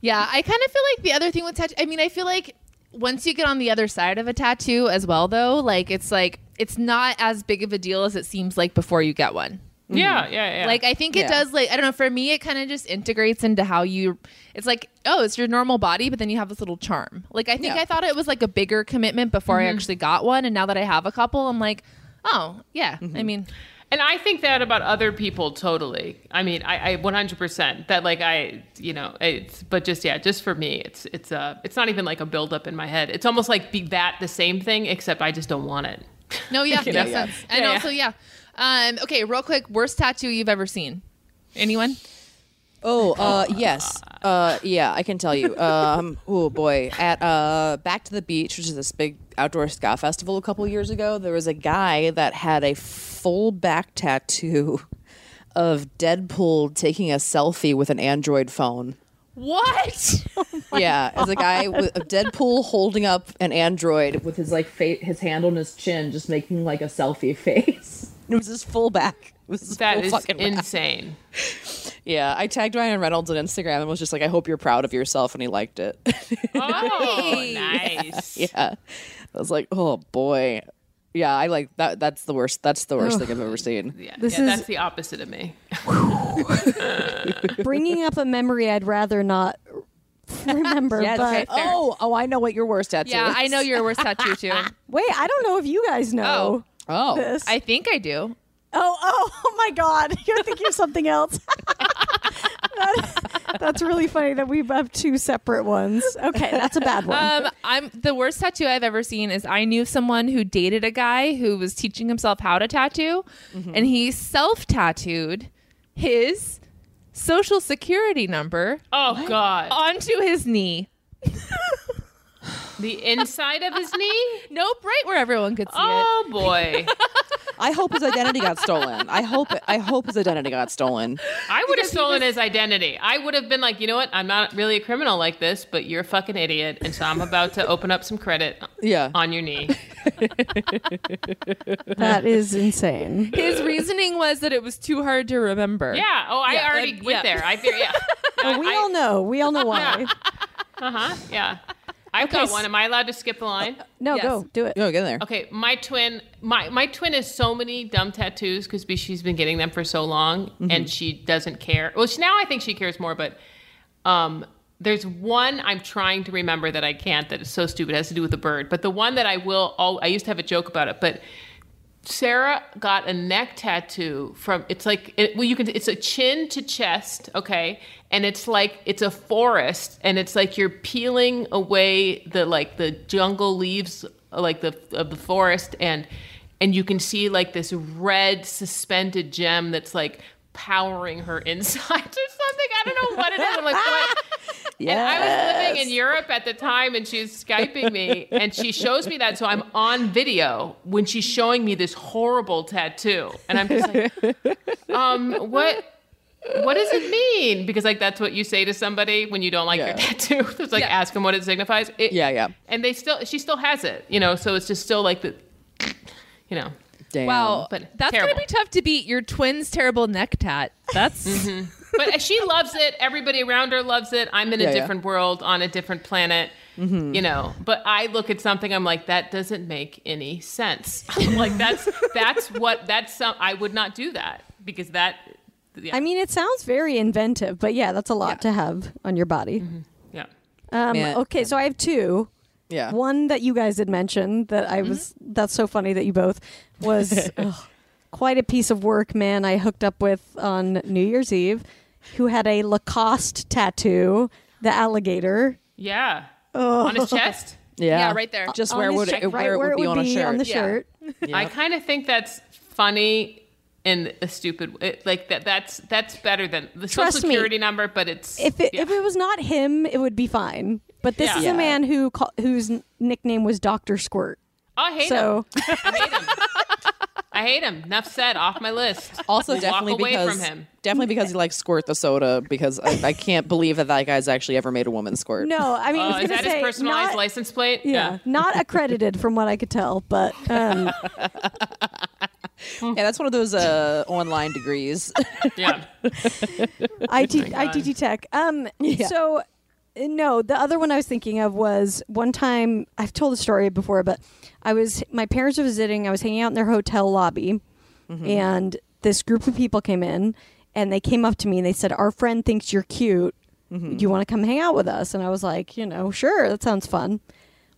Yeah. I kind of feel like the other thing with tattoos, I mean, I feel like once you get on the other side of a tattoo as well, though, like it's like, it's not as big of a deal as it seems like before you get one. Mm-hmm. Yeah, yeah, yeah. Like, I think it yeah. does, like, I don't know, for me, it kind of just integrates into how you, it's like, oh, it's your normal body, but then you have this little charm. Like, I think yeah. I thought it was like a bigger commitment before mm-hmm. I actually got one. And now that I have a couple, I'm like, oh, yeah, mm-hmm. I mean... And I think that about other people, totally. I mean, I, I one hundred percent that like I, you know, it's, but just, yeah, just for me, it's, it's uh it's not even like a buildup in my head. It's almost like be that the same thing, except I just don't want it. No. Yeah. you know? yeah, yeah. And yeah, also, yeah. Um, okay. Real quick. Worst tattoo you've ever seen? Anyone? Oh, uh, yes. Uh, yeah, I can tell you. Um, oh boy. At, uh, Back to the Beach, which is this big outdoor ska festival a couple years ago, there was a guy that had a full back tattoo of Deadpool taking a selfie with an Android phone. What? Oh yeah, God. As a guy with Deadpool holding up an Android with his like fa- his hand on his chin, just making like a selfie face. It was his full back. It was his that full is fucking insane. Back. Yeah, I tagged Ryan Reynolds on Instagram and was just like, "I hope you're proud of yourself," and he liked it. Oh, nice. Yeah, yeah, I was like, "Oh boy." Yeah, I like that. That's the worst. That's the worst oh, thing I've ever seen. Yeah, this yeah is, that's the opposite of me. Bringing up a memory I'd rather not remember. Yeah, but, oh, oh, I know what your worst tattoo yeah, is. Yeah, I know your worst tattoo too. Wait, I don't know if you guys know. Oh, oh. I think I do. Oh, oh, oh my God. You're thinking of something else. that, that's really funny that we have two separate ones. Okay, that's a bad one. Um, I'm the worst tattoo I've ever seen is I knew someone who dated a guy who was teaching himself how to tattoo, mm-hmm. and he self-tattooed his social security number oh what? God onto his knee. The inside of his knee? Nope, right where everyone could see oh, it. Oh boy. I hope his identity got stolen. I hope I hope his identity got stolen. I would have stolen was... his identity. I would have been like, you know what? I'm not really a criminal like this, but you're a fucking idiot, and so I'm about to open up some credit yeah. on your knee. That is insane. His reasoning was that it was too hard to remember. Yeah. Oh, I yeah, already and, went yeah. there. I yeah. Well, we I, all know. We all know why. Uh huh. Yeah. I've okay. got one. Am I allowed to skip the line? Uh, no, yes. go. Do it. Go, get there. Okay, my twin, my, my twin has so many dumb tattoos because she's been getting them for so long, mm-hmm. and she doesn't care. Well, she, now I think she cares more, but um, there's one I'm trying to remember that I can't, that is so stupid. It has to do with a bird. But the one that I will, all, I used to have a joke about it, but Sarah got a neck tattoo from, it's like, it, well, you can, it's a chin to chest, okay? And it's like, it's a forest, and it's like you're peeling away the, like, the jungle leaves, like, the of the forest, and and you can see, like, this red suspended gem that's, like, powering her inside or something. I don't know what it is. I'm like, what? Yes. And I was living in Europe at the time, and she was Skyping me, and she shows me that. So I'm on video when she's showing me this horrible tattoo, and I'm just like, um, what? What does it mean? Because like that's what you say to somebody when you don't like yeah. their tattoo. It's like yeah. ask them what it signifies. It, yeah, yeah. And they still, she still has it, you know. So it's just still like the, you know. Damn. Wow, but that's terrible. Gonna be tough to beat. Your twin's terrible neck tat. That's. Mm-hmm. But she loves it. Everybody around her loves it. I'm in a yeah, different yeah. world on a different planet, mm-hmm. you know. But I look at something. I'm like, that doesn't make any sense. I'm like, that's that's what that's. Some, I would not do that because that. Yeah. I mean, it sounds very inventive, but yeah, that's a lot yeah. to have on your body. Mm-hmm. Yeah. Um, yeah. Okay, so I have two. Yeah. One that you guys had mentioned that I was. Mm-hmm. That's so funny that you both was oh, quite a piece of work, man. I hooked up with on New Year's Eve, who had a Lacoste tattoo, the alligator. Yeah. Oh. On his chest. Yeah. Yeah, right there. Just where would it, where it would be on a shirt. On the yeah. shirt. Yeah. I kind of think that's funny. And a stupid it, like that. That's that's better than the Trust social security me, number. But it's if it, yeah. if it was not him, it would be fine. But this yeah. is yeah. a man who call, whose nickname was Doctor Squirt. Oh, I hate so. him. I hate him. I hate him. Enough said. Off my list. Also, definitely walk away because from him. Definitely because he likes squirt the soda. Because I, I can't believe that that guy's actually ever made a woman squirt. No, I mean, uh, is that say, his personalized not, license plate? Yeah, yeah, not accredited from what I could tell, but. Um, Yeah, that's one of those uh, online degrees. Yeah. I T T Tech. Um, yeah. So, no, the other one I was thinking of was one time, I've told the story before, but I was, my parents were visiting, I was hanging out in their hotel lobby, mm-hmm. and this group of people came in and they came up to me and they said, our friend thinks you're cute. Mm-hmm. Do you want to come hang out with us? And I was like, you know, sure. That sounds fun.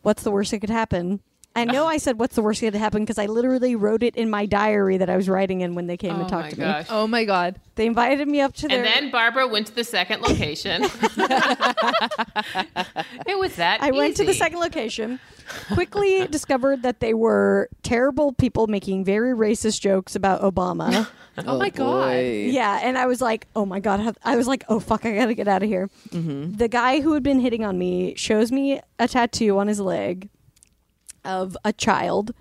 What's the worst that could happen? I know I said, what's the worst that could happen? Because I literally wrote it in my diary that I was writing in when they came oh and talked to gosh. me. Oh, my God. They invited me up to their... And then Barbara went to the second location. It was that I easy. went to the second location, quickly discovered that they were terrible people making very racist jokes about Obama. oh, oh, my boy. God. Yeah, and I was like, oh, my God. I was like, oh, fuck, I got to get out of here. Mm-hmm. The guy who had been hitting on me shows me a tattoo on his leg of a child,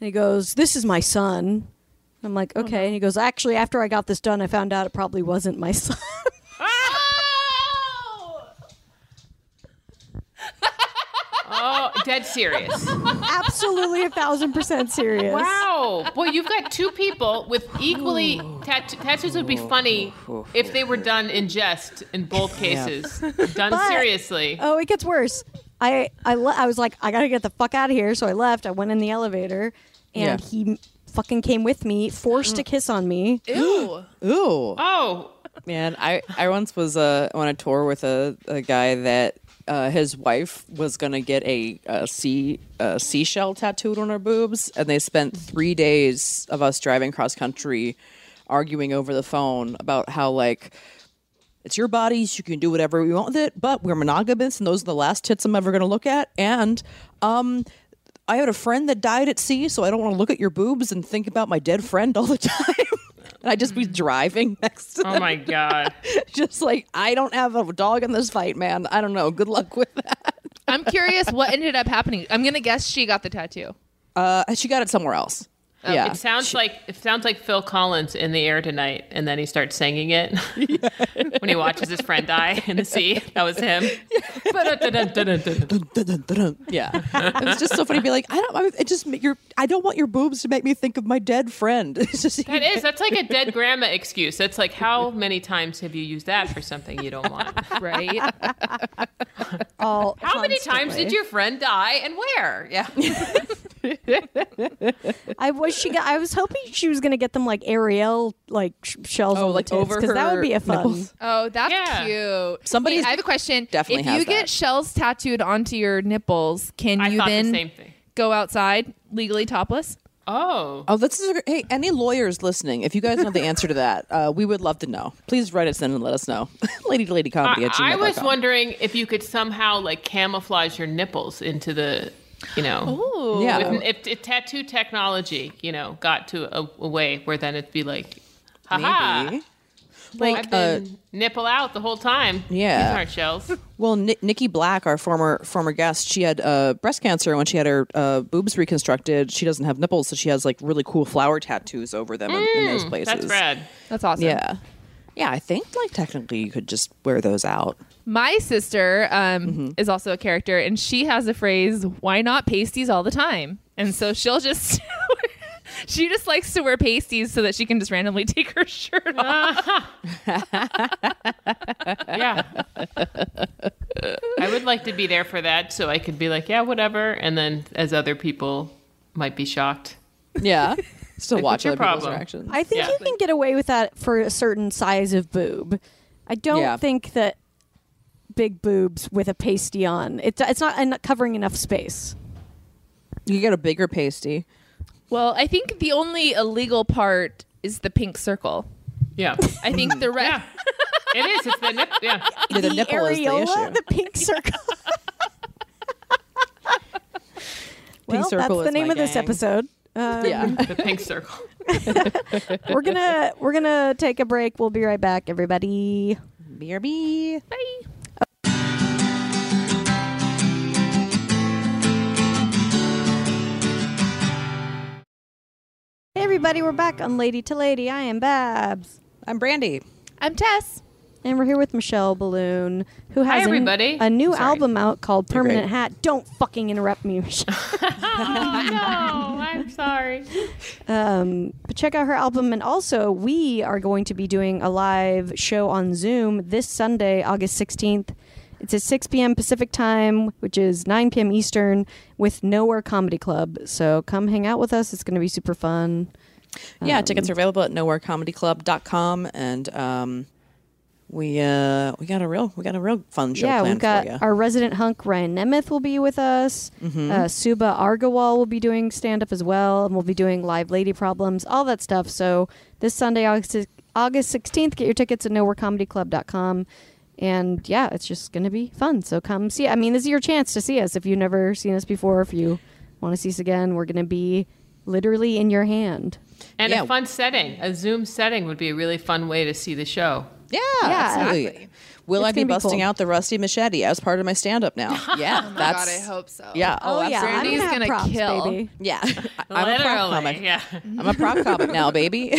and he goes, this is my son. I'm like, okay. Oh, no. And he goes, actually, after I got this done, I found out it probably wasn't my son. Oh! Oh, dead serious. Absolutely a thousand percent serious. Wow. Boy, you've got two people with equally tat- tattoos would be funny if they were done in jest in both cases. Yeah. Done but, seriously. Oh, it gets worse. I I, le- I was like, I gotta get the fuck out of here, so I left. I went in the elevator, and yeah. he fucking came with me, forced a kiss on me. Ew. Ew. Oh. Man, I, I once was uh, on a tour with a, a guy that uh, his wife was gonna get a, a, sea, a seashell tattooed on her boobs, and they spent three days of us driving cross-country arguing over the phone about how, like, it's your body, so you can do whatever you want with it, but we're monogamous, and those are the last tits I'm ever going to look at. And um, I had a friend that died at sea, so I don't want to look at your boobs and think about my dead friend all the time. And I'd just be driving next to them. Oh, my God. Just like, I don't have a dog in this fight, man. I don't know. Good luck with that. I'm curious what ended up happening. I'm going to guess she got the tattoo. Uh, she got it somewhere else. Um, yeah. It sounds she, like it sounds like Phil Collins in the air tonight, and then he starts singing it yeah. when he watches his friend die in the sea. That was him. Yeah, it was just so funny to be like, I don't. I mean, it just your. I don't want your boobs to make me think of my dead friend. It's just, that is. That's like a dead grandma excuse. That's like, how many times have you used that for something you don't want, right? All how constantly. many times did your friend die and where? Yeah. I wish she got, I was hoping she was going to get them like Ariel like sh- shells oh, on like the tits, because that would be a fun nipples. Oh, that's yeah. cute. Somebody hey, I have a question. Definitely if you that. get shells tattooed onto your nipples, can I you then the go outside legally topless? Oh. Oh, that's hey, any lawyers listening, if you guys know the answer to that, uh, we would love to know. Please write us in and let us know. Lady to Lady Comedy at gmail dot com. I was wondering if you could somehow like camouflage your nipples into the You know, Ooh. yeah. If, if, if tattoo technology, you know, got to a, a way where then it'd be like, haha, like I've been uh, nipple out the whole time. Yeah, these aren't shells. Well, N- Nikki Black, our former former guest, she had uh, breast cancer, and when she had her uh, boobs reconstructed, she doesn't have nipples, so she has like really cool flower tattoos over them mm, in, in those places. That's rad. That's awesome. Yeah, yeah. I think like technically you could just wear those out. My sister um, mm-hmm. is also a character, and she has a phrase, why not pasties all the time? And so she'll just, she just likes to wear pasties so that she can just randomly take her shirt off. Yeah. I would like to be there for that so I could be like, yeah, whatever. And then as other people might be shocked. Yeah. Still watch other people's reactions. I think yeah. you can get away with that for a certain size of boob. I don't yeah. think that big boobs with a pasty on. It's it's not en- covering enough space. You get a bigger pasty. Well, I think the only illegal part is the pink circle. Yeah. I think the re- yeah. It is. It's the nipple. Yeah. The, the nipple areola, is the issue. The pink circle. Well, pink circle that's the name of gang. This episode. Um, yeah. The pink circle. we're gonna we're gonna take a break. We'll be right back, everybody. B R B. Bye. Hey everybody, we're back on Lady to Lady. I am Babs. I'm Brandy. I'm Tess. And we're here with Michelle Biloon, who has Hi, everybody. An, a new Sorry. album out called Permanent Hat. Don't fucking interrupt me, Michelle. Oh, no. I'm sorry. Um, but check out her album. And also, we are going to be doing a live show on Zoom this Sunday, August sixteenth. It's at six p.m. Pacific time, which is nine p.m. Eastern, with Nowhere Comedy Club. So come hang out with us. It's going to be super fun. Yeah, um, tickets are available at nowhere comedy club dot com, and um, we uh, we got a real we got a real fun show. Yeah, planned we've got for you. Our resident hunk Ryan Nemeth will be with us. Mm-hmm. Uh, Suba Argawal will be doing stand up as well, and we'll be doing live lady problems, all that stuff. So this Sunday, August sixteenth, get your tickets at nowhere comedy club dot com. And yeah, it's just going to be fun. So come see. I mean, this is your chance to see us. If you've never seen us before, if you want to see us again, we're going to be literally in your hand. And yeah. a fun setting, a Zoom setting would be a really fun way to see the show. Yeah, yeah, absolutely. Exactly. Will it's I be busting be cool. out the rusty machete as part of my stand-up now? Yeah, oh my that's. God, I hope so. Yeah. Oh, oh yeah. Brandy's gonna, gonna props, kill. Baby. Yeah. I'm Literally, a prop comic. Yeah. I'm a prop comic now, baby.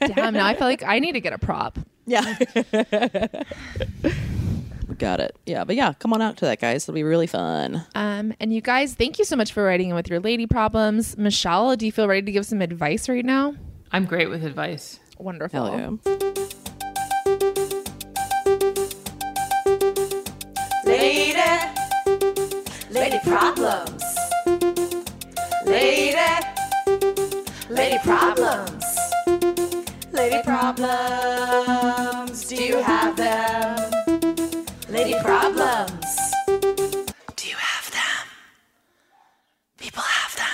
Damn. Now I feel like I need to get a prop. Yeah. Got it. Yeah, but yeah, come on out to that, guys. It'll be really fun. Um, and you guys, thank you so much for writing in with your lady problems. Michelle, do you feel ready to give some advice right now? I'm great with advice. Wonderful. Hell yeah. Lady, lady problems. Lady, lady problems. Lady problems, do you have them? Lady problems, do you have them? People have them.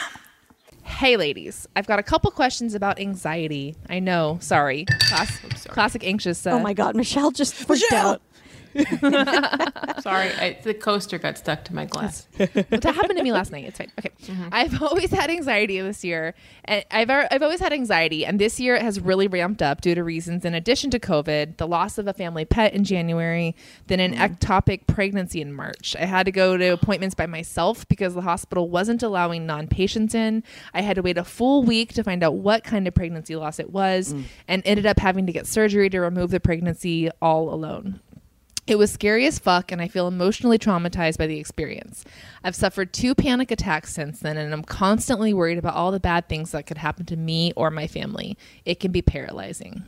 Hey ladies, I've got a couple questions about anxiety. I know, sorry. Class, sorry. Classic anxious. Uh, oh my God, Michelle just freaked Michelle. out. Sorry, I, the coaster got stuck to my glass. That happened to me last night. It's fine. Okay, mm-hmm. I've always had anxiety this year, and I've I've always had anxiety, and this year it has really ramped up due to reasons in addition to COVID, the loss of a family pet in January, then an mm-hmm. ectopic pregnancy in March. I had to go to appointments by myself because the hospital wasn't allowing non-patients in. I had to wait a full week to find out what kind of pregnancy loss it was, mm. and ended up having to get surgery to remove the pregnancy all alone. It was scary as fuck, and I feel emotionally traumatized by the experience. I've suffered two panic attacks since then, and I'm constantly worried about all the bad things that could happen to me or my family. It can be paralyzing.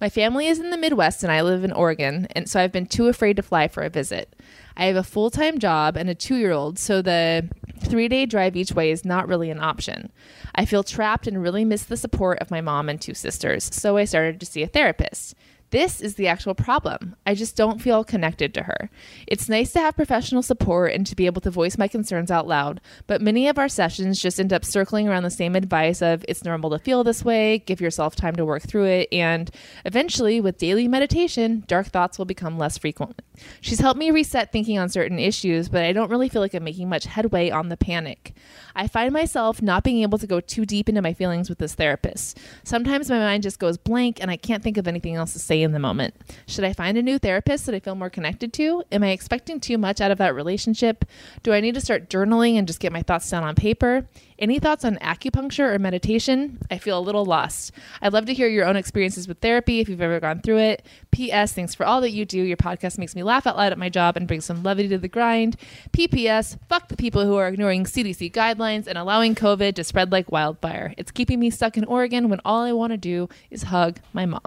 My family is in the Midwest, and I live in Oregon, and so I've been too afraid to fly for a visit. I have a full-time job and a two-year-old, so the three-day drive each way is not really an option. I feel trapped and really miss the support of my mom and two sisters, so I started to see a therapist. This is the actual problem. I just don't feel connected to her. It's nice to have professional support and to be able to voice my concerns out loud, but many of our sessions just end up circling around the same advice of it's normal to feel this way, give yourself time to work through it, and eventually, with daily meditation, dark thoughts will become less frequent. She's helped me reset thinking on certain issues, but I don't really feel like I'm making much headway on the panic. I find myself not being able to go too deep into my feelings with this therapist. Sometimes my mind just goes blank and I can't think of anything else to say in the moment. Should I find a new therapist that I feel more connected to? Am I expecting too much out of that relationship? Do I need to start journaling and just get my thoughts down on paper? Any thoughts on acupuncture or meditation? I feel a little lost. I'd love to hear your own experiences with therapy if you've ever gone through it. P S. Thanks for all that you do. Your podcast makes me laugh out loud at my job and brings some levity to the grind. P P S. Fuck the people who are ignoring C D C guidelines and allowing COVID to spread like wildfire. It's keeping me stuck in Oregon when all I want to do is hug my mom.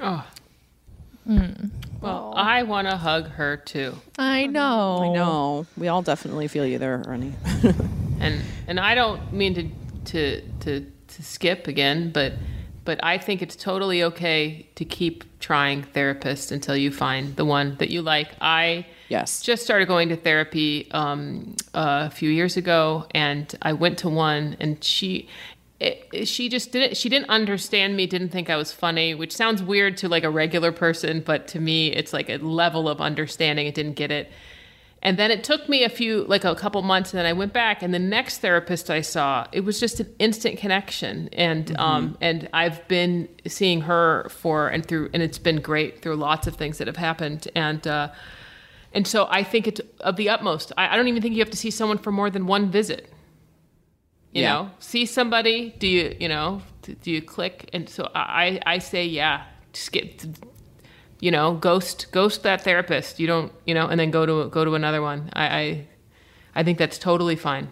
Oh. Mm. Well, Aww. I want to hug her too. I know. I know. We all definitely feel you there, Ernie. and and I don't mean to, to to to skip again, but but I think it's totally okay to keep trying therapists until you find the one that you like. I yes. just started going to therapy um, uh, a few years ago, and I went to one, and she. It, she just didn't, she didn't understand me, didn't think I was funny, which sounds weird to like a regular person, but to me, it's like a level of understanding. It didn't get it. And then it took me a few, like a couple months, and then I went back, and the next therapist I saw, it was just an instant connection. And, mm-hmm. um, and I've been seeing her for, and through, and it's been great through lots of things that have happened. And, uh, and so I think it's of the utmost. I, I don't even think you have to see someone for more than one visit. You yeah. know, see somebody, do you, you know, do you click? And so I, I say, yeah, just get, you know, ghost, ghost that therapist. You don't, you know, and then go to, go to another one. I, I, I think that's totally fine.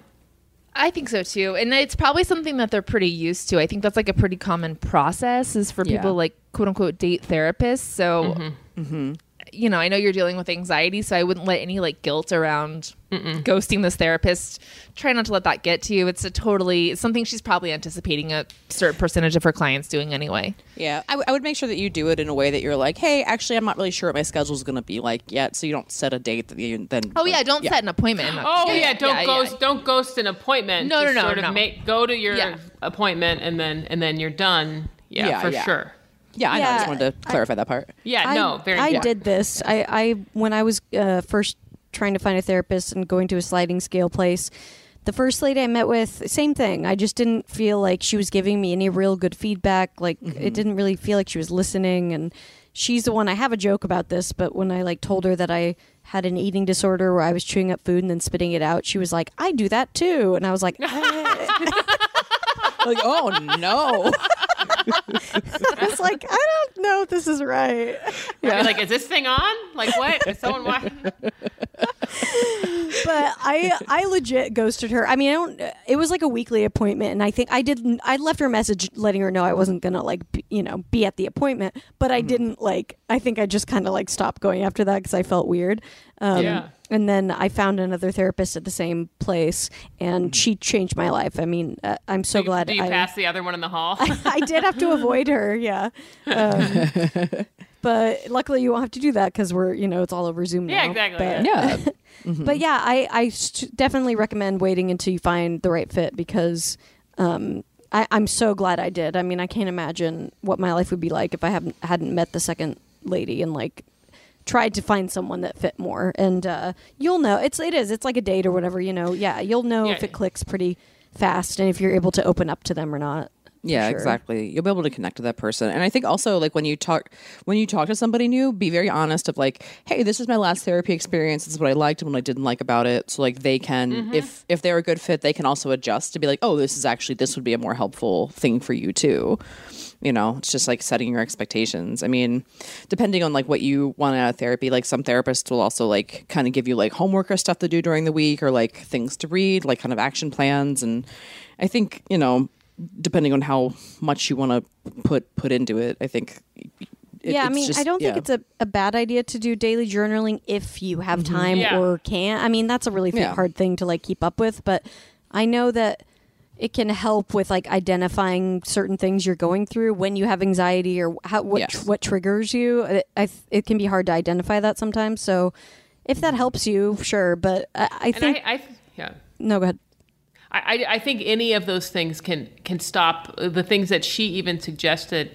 I think so too. And it's probably something that they're pretty used to. I think that's like a pretty common process is for yeah. people like quote unquote date therapists. So mm-hmm. Mm-hmm. you know, I know you're dealing with anxiety, so I wouldn't let any like guilt around Mm-mm. ghosting this therapist. Try not to let that get to you. It's a totally it's something she's probably anticipating a certain percentage of her clients doing anyway. Yeah. I, w- I would make sure that you do it in a way that you're like, hey, actually, I'm not really sure what my schedule is going to be like yet. So you don't set a date that you then. Oh, like, yeah. Don't yeah. set an appointment. Oh, yeah. yeah don't yeah, ghost. Yeah. Don't ghost an appointment. No, Just no, no. Sort of no. Make, go to your yeah. appointment and then and then you're done. Yeah, yeah for yeah. sure. Yeah, I, yeah, know. I just wanted to clarify I, that part. Yeah, I, no, very. I yeah. did this. I, I when I was uh, first trying to find a therapist and going to a sliding scale place, the first lady I met with, same thing. I just didn't feel like she was giving me any real good feedback. Like mm-hmm. it didn't really feel like she was listening. And she's the one. I have a joke about this, but when I like told her that I had an eating disorder where I was chewing up food and then spitting it out, she was like, "I do that too," and I was like, I... like, "Oh no." I was like, I don't know if this is right. Yeah. You're like, is this thing on? Like, what? Is someone watching? But I, I legit ghosted her. I mean, I don't. It was like a weekly appointment, and I think I didn't. I left her a message letting her know I wasn't gonna like, be, you know, be at the appointment. But I mm-hmm. didn't like. I think I just kind of like stopped going after that because I felt weird. Um, yeah. And then I found another therapist at the same place, and she changed my life. I mean, uh, I'm so, so you, glad. Did you I, pass the other one in the hall? I, I did have to avoid her, yeah. Um, but luckily, you won't have to do that because we're, you know, it's all over Zoom yeah, now. Exactly, but, yeah, exactly. Mm-hmm. But yeah, I, I st- definitely recommend waiting until you find the right fit because um, I, I'm so glad I did. I mean, I can't imagine what my life would be like if I haven't hadn't met the second lady and like. Tried to find someone that fit more, and uh, you'll know it's it is it's like a date or whatever, you know. Yeah, you'll know yeah. if it clicks pretty fast, and if you're able to open up to them or not. Yeah, sure. Exactly. You'll be able to connect to that person, and I think also like when you talk when you talk to somebody new, be very honest of like, hey, this is my last therapy experience. This is what I liked and what I didn't like about it. So like they can, mm-hmm. if if they're a good fit, they can also adjust to be like, oh, this is actually this would be a more helpful thing for you too. You know, it's just like setting your expectations. I mean, depending on like what you want out of therapy, like some therapists will also like kind of give you like homework or stuff to do during the week or like things to read, like kind of action plans. And I think, you know, depending on how much you want to put put into it, I think. It, yeah, I mean, just, I don't yeah. think it's a, a bad idea to do daily journaling if you have mm-hmm. time yeah. or can. I mean, that's a really yeah. hard thing to like keep up with. But I know that. It can help with like identifying certain things you're going through when you have anxiety or how, what yes. tr- what triggers you. It, I, it can be hard to identify that sometimes. So if that helps you, sure. But I, I think I, I, yeah. No, go ahead. I, I think any of those things can can stop the things that she even suggested.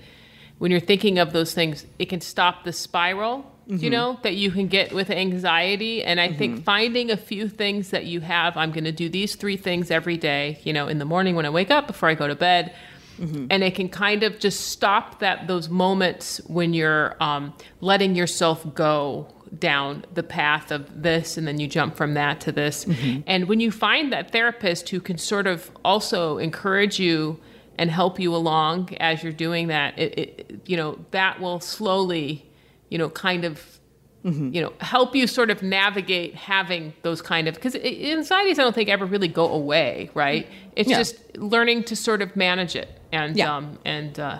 When you're thinking of those things, it can stop the spiral, mm-hmm. you know, that you can get with anxiety. And I mm-hmm. think finding a few things that you have, I'm going to do these three things every day, you know, in the morning when I wake up, before I go to bed. Mm-hmm. And it can kind of just stop that those moments when you're um, letting yourself go down the path of this, and then you jump from that to this. Mm-hmm. And when you find that therapist who can sort of also encourage you and help you along as you're doing that, it, it, you know, that will slowly, you know, kind of, mm-hmm. you know, help you sort of navigate having those kind of, because anxieties I don't think ever really go away, right? It's yeah. just learning to sort of manage it and, yeah. um, and uh,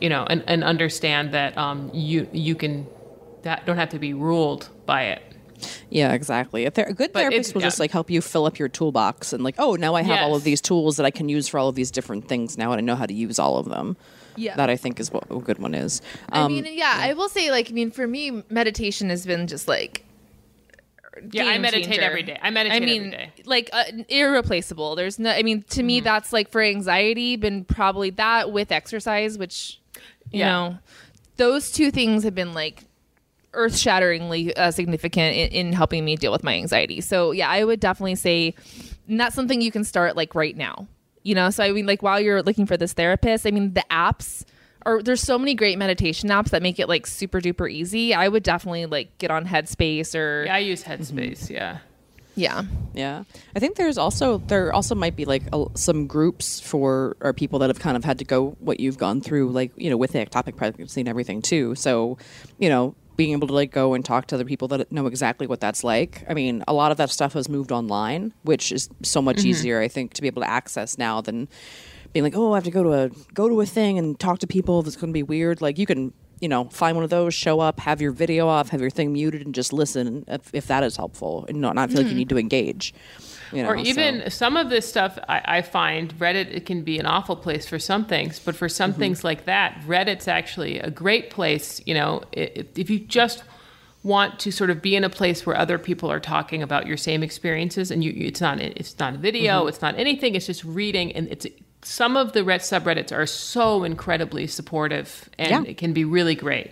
you know, and, and understand that um, you you can, that don't have to be ruled by it. Yeah, exactly. If they're a good therapist will yeah. just like help you fill up your toolbox and like, oh, now I have yes. all of these tools that I can use for all of these different things now, and I know how to use all of them. Yeah. That I think is what a good one is. Um, I mean, yeah, yeah, I will say like, I mean, for me, meditation has been just like, yeah, I meditate changer. every day. I meditate I mean, every day. Like uh, irreplaceable. There's no, I mean, to mm-hmm. me, that's like for anxiety been probably that with exercise, which, you yeah. know, those two things have been like, earth-shatteringly uh, significant in, in helping me deal with my anxiety. So yeah, I would definitely say not something you can start like right now, you know? So I mean, like while you're looking for this therapist, I mean, the apps are, there's so many great meditation apps that make it like super duper easy. I would definitely like get on Headspace or... Yeah, I use Headspace, mm-hmm. yeah. Yeah. Yeah. I think there's also, there also might be like a, some groups for, or people that have kind of had to go what you've gone through, like, you know, with ectopic pregnancy and everything too. So, you know, being able to like go and talk to other people that know exactly what that's like. I mean, a lot of that stuff has moved online, which is so much mm-hmm. easier, I think, to be able to access now than being like, oh, I have to go to a go to a thing and talk to people. That's going to be weird. Like you can you know, find one of those, show up, have your video off, have your thing muted, and just listen if, if that is helpful and not, not feel mm. like you need to engage. You know, or even so. Some of this stuff, I, I find Reddit, it can be an awful place for some things, but for some mm-hmm. things like that, Reddit's actually a great place, you know, if, if you just want to sort of be in a place where other people are talking about your same experiences, and you, you it's not it's not a video, mm-hmm. it's not anything, it's just reading, and it's some of the Reddit subreddits are so incredibly supportive, and yeah. it can be really great.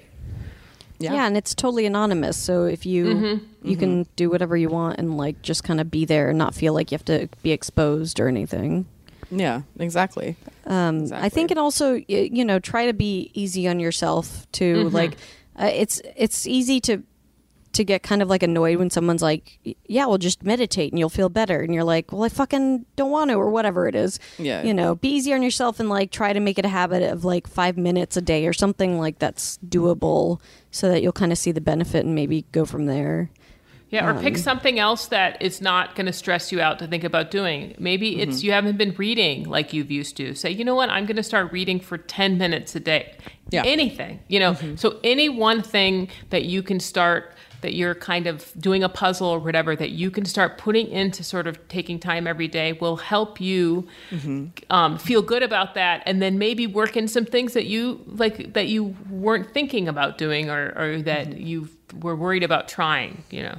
Yeah. yeah, and it's totally anonymous. So if you mm-hmm. you mm-hmm. can do whatever you want and like just kind of be there and not feel like you have to be exposed or anything. Yeah, exactly. Um, exactly. I think, and also, you know, try to be easy on yourself too. Mm-hmm. Like uh, it's it's easy to to get kind of like annoyed when someone's like, yeah, well, just meditate and you'll feel better. And you're like, well, I fucking don't want to, or whatever it is. Yeah. You know, be easy on yourself and like try to make it a habit of like five minutes a day or something like that's doable so that you'll kind of see the benefit and maybe go from there. Yeah. Or um, pick something else that is not going to stress you out to think about doing. Maybe it's mm-hmm. you haven't been reading like you've used to. Say, you know what? I'm going to start reading for ten minutes a day. Yeah. Anything, you know, mm-hmm. so any one thing that you can start that you're kind of doing a puzzle or whatever that you can start putting into sort of taking time every day will help you mm-hmm. um, feel good about that. And then maybe work in some things that you like, that you weren't thinking about doing or, or that mm-hmm. you were worried about trying, you know?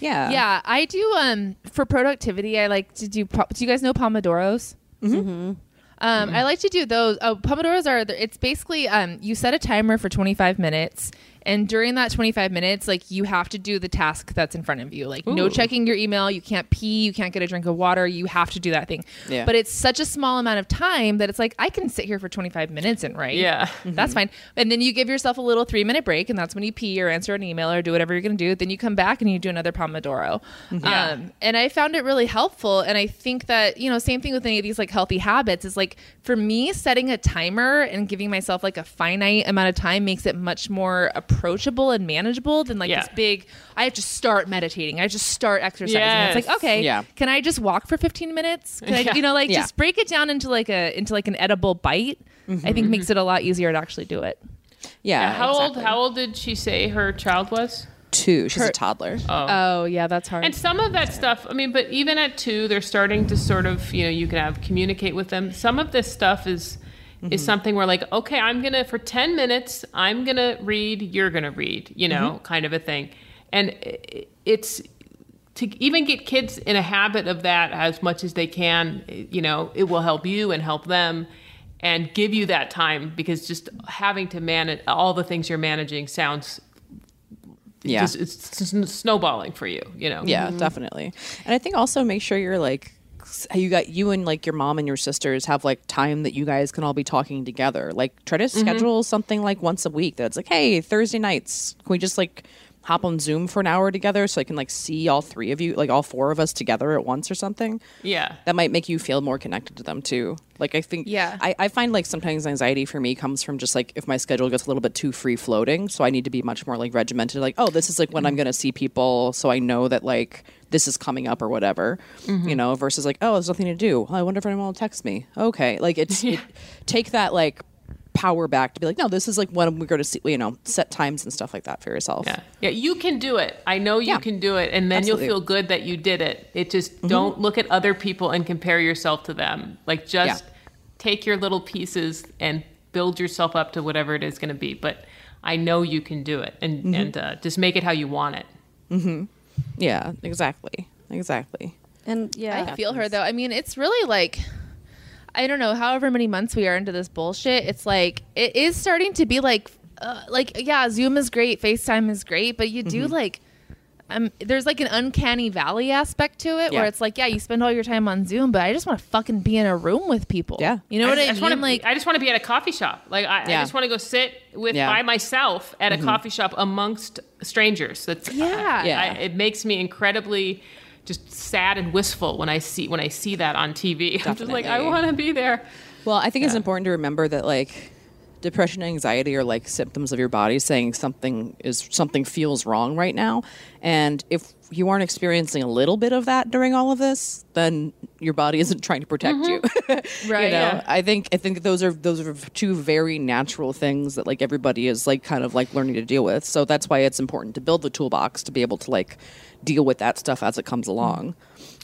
Yeah. Yeah. I do, um, for productivity, I like to do, po- do you guys know Pomodoros? Mm-hmm. mm-hmm. Um, mm-hmm. I like to do those. Oh, Pomodoros are, it's basically, um, you set a timer for twenty-five minutes. And during that twenty-five minutes, like you have to do the task that's in front of you. Like Ooh. No checking your email. You can't pee. You can't get a drink of water. You have to do that thing. Yeah. But it's such a small amount of time that it's like, I can sit here for twenty-five minutes and write. Yeah. Mm-hmm. That's fine. And then you give yourself a little three minute break. And that's when you pee or answer an email or do whatever you're going to do. Then you come back and you do another Pomodoro. Yeah. Um, and I found it really helpful. And I think that, you know, same thing with any of these like healthy habits is like for me, setting a timer and giving myself like a finite amount of time makes it much more appropriate. approachable and manageable than like yeah. this big I have to start meditating, I have to start exercising. Yes. It's like, okay, yeah. can I just walk for fifteen minutes? Can I, yeah. you know, like yeah. just break it down into like a into like an edible bite. Mm-hmm. I think makes it a lot easier to actually do it. Yeah. yeah how exactly. old how old did she say her child was? Two. She's her, a toddler. Oh. oh yeah, that's hard. And some of that stuff, I mean, but even at two, they're starting to sort of, you know, you can have communicate with them. Some of this stuff is Mm-hmm. is something where like, okay, I'm going to, for ten minutes, I'm going to read, you're going to read, you know, mm-hmm. kind of a thing. And it's to even get kids in a habit of that as much as they can, you know, it will help you and help them and give you that time, because just having to manage all the things you're managing sounds yeah, just, it's just snowballing for you, you know? Yeah, mm-hmm. definitely. And I think also make sure you're like, you got you and like your mom and your sisters have like time that you guys can all be talking together. Like try to schedule mm-hmm. something like once a week that's like, hey, Thursday nights, can we just like hop on Zoom for an hour together so I can like see all three of you, like all four of us together at once or something. Yeah. That might make you feel more connected to them too. Like I think yeah. I, I find like sometimes anxiety for me comes from just like if my schedule gets a little bit too free floating. So I need to be much more like regimented, like, oh, this is like when mm-hmm. I'm going to see people. So I know that like this is coming up or whatever, mm-hmm. you know, versus like, oh, there's nothing to do. Oh, I wonder if anyone will text me. Okay. Like it's yeah. it, take that like power back to be like, no, this is like when we go to see, you know, set times and stuff like that for yourself. Yeah. Yeah. You can do it. I know you yeah. can do it. And then Absolutely. You'll feel good that you did it. It just mm-hmm. don't look at other people and compare yourself to them. Like just yeah. take your little pieces and build yourself up to whatever it is going to be. But I know you can do it, and, mm-hmm. and uh, just make it how you want it. Mm-hmm. Yeah, exactly. Exactly. And yeah, I yeah, feel her though. I mean, it's really like, I don't know, however many months we are into this bullshit, it's like, it is starting to be like, uh, like, yeah, Zoom is great, FaceTime is great, but you do mm-hmm. like, um, there's like an uncanny valley aspect to it yeah. where it's like, yeah, you spend all your time on Zoom, but I just want to fucking be in a room with people. Yeah. You know what I, I, I mean? Wanna, like, I just want to be at a coffee shop. Like I, yeah. I just want to go sit with yeah. by myself at mm-hmm. a coffee shop amongst strangers. That's yeah. I, yeah. I, it makes me incredibly just sad and wistful when I see, when I see that on T V. Definitely. I'm just like, I want to be there. Well, I think yeah. it's important to remember that like, depression and anxiety are like symptoms of your body saying something is something feels wrong right now. And if you aren't experiencing a little bit of that during all of this, then your body isn't trying to protect mm-hmm. you. Right. You know? Yeah. I think I think those are those are two very natural things that like everybody is like kind of like learning to deal with. So that's why it's important to build the toolbox to be able to like deal with that stuff as it comes along.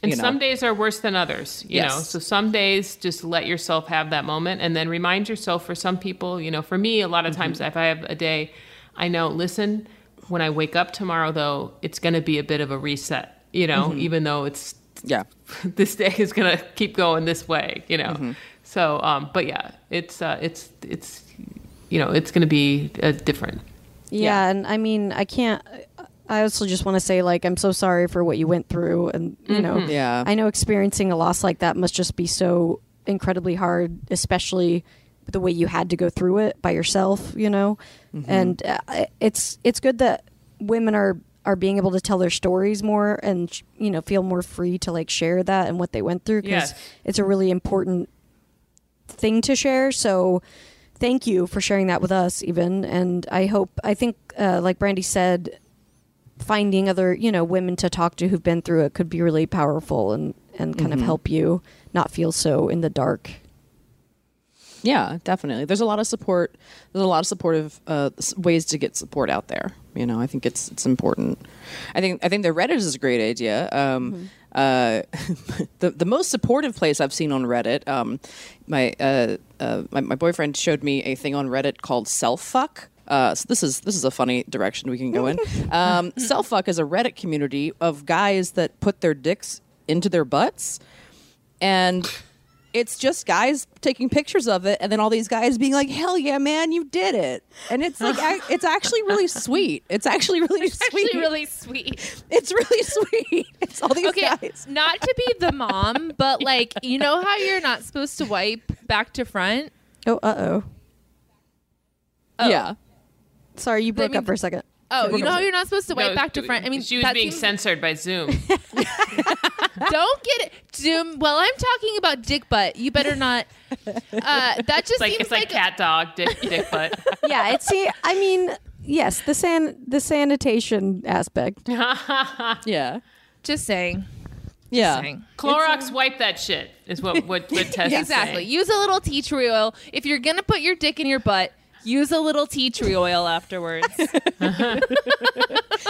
And you know? Some days are worse than others, you yes. know. So some days just let yourself have that moment and then remind yourself. For some people, you know, for me, a lot of mm-hmm. times if I have a day, I know, listen, when I wake up tomorrow, though, it's going to be a bit of a reset, you know, mm-hmm. even though it's, yeah, this day is going to keep going this way, you know? Mm-hmm. So, um, but yeah, it's, uh, it's, it's, you know, it's going to be uh, different. Yeah, yeah. And I mean, I can't, I also just want to say, like, I'm so sorry for what you went through. And, you mm-hmm. know, yeah. I know experiencing a loss like that must just be so incredibly hard, especially the way you had to go through it by yourself, you know, mm-hmm. and uh, it's it's good that women are are being able to tell their stories more and, you know, feel more free to like share that and what they went through, because yes. it's a really important thing to share. So thank you for sharing that with us, even. And I hope, I think uh, like Brandy said, finding other, you know, women to talk to who've been through it could be really powerful and, and kind mm-hmm. of help you not feel so in the dark. Yeah, definitely. There's a lot of support. There's a lot of supportive uh, ways to get support out there. You know, I think it's it's important. I think I think the Reddit is a great idea. Um, mm-hmm. Uh, the the most supportive place I've seen on Reddit, um, my, uh, uh, my my boyfriend showed me a thing on Reddit called Self Fuck. Uh, so this is this is a funny direction we can go in. Um, Self Fuck is a Reddit community of guys that put their dicks into their butts, and it's just guys taking pictures of it, and then all these guys being like, "Hell yeah, man, you did it!" And it's like, I, it's actually really sweet. It's actually really it's sweet. Actually really sweet. It's really sweet. It's all these okay, guys. Not to be the mom, but like, you know how you're not supposed to wipe back to front? Oh, uh oh. Oh yeah. Sorry, you broke I mean, up for a second. Oh, you know how you're not supposed to wipe no, back to front? I mean, she was being seems... censored by Zoom. Don't get it. Zoom. Well, I'm talking about dick butt. You better not. Uh, that just it's like, seems it's like, like cat dog dick, dick butt. Yeah. It's, see, I mean, yes, the san the sanitation aspect. Yeah. Just saying. Yeah. Just saying. Clorox a... wipe that shit is what what, what Tess exactly. Saying. Use a little tea tree oil if you're gonna put your dick in your butt. Use a little tea tree oil afterwards.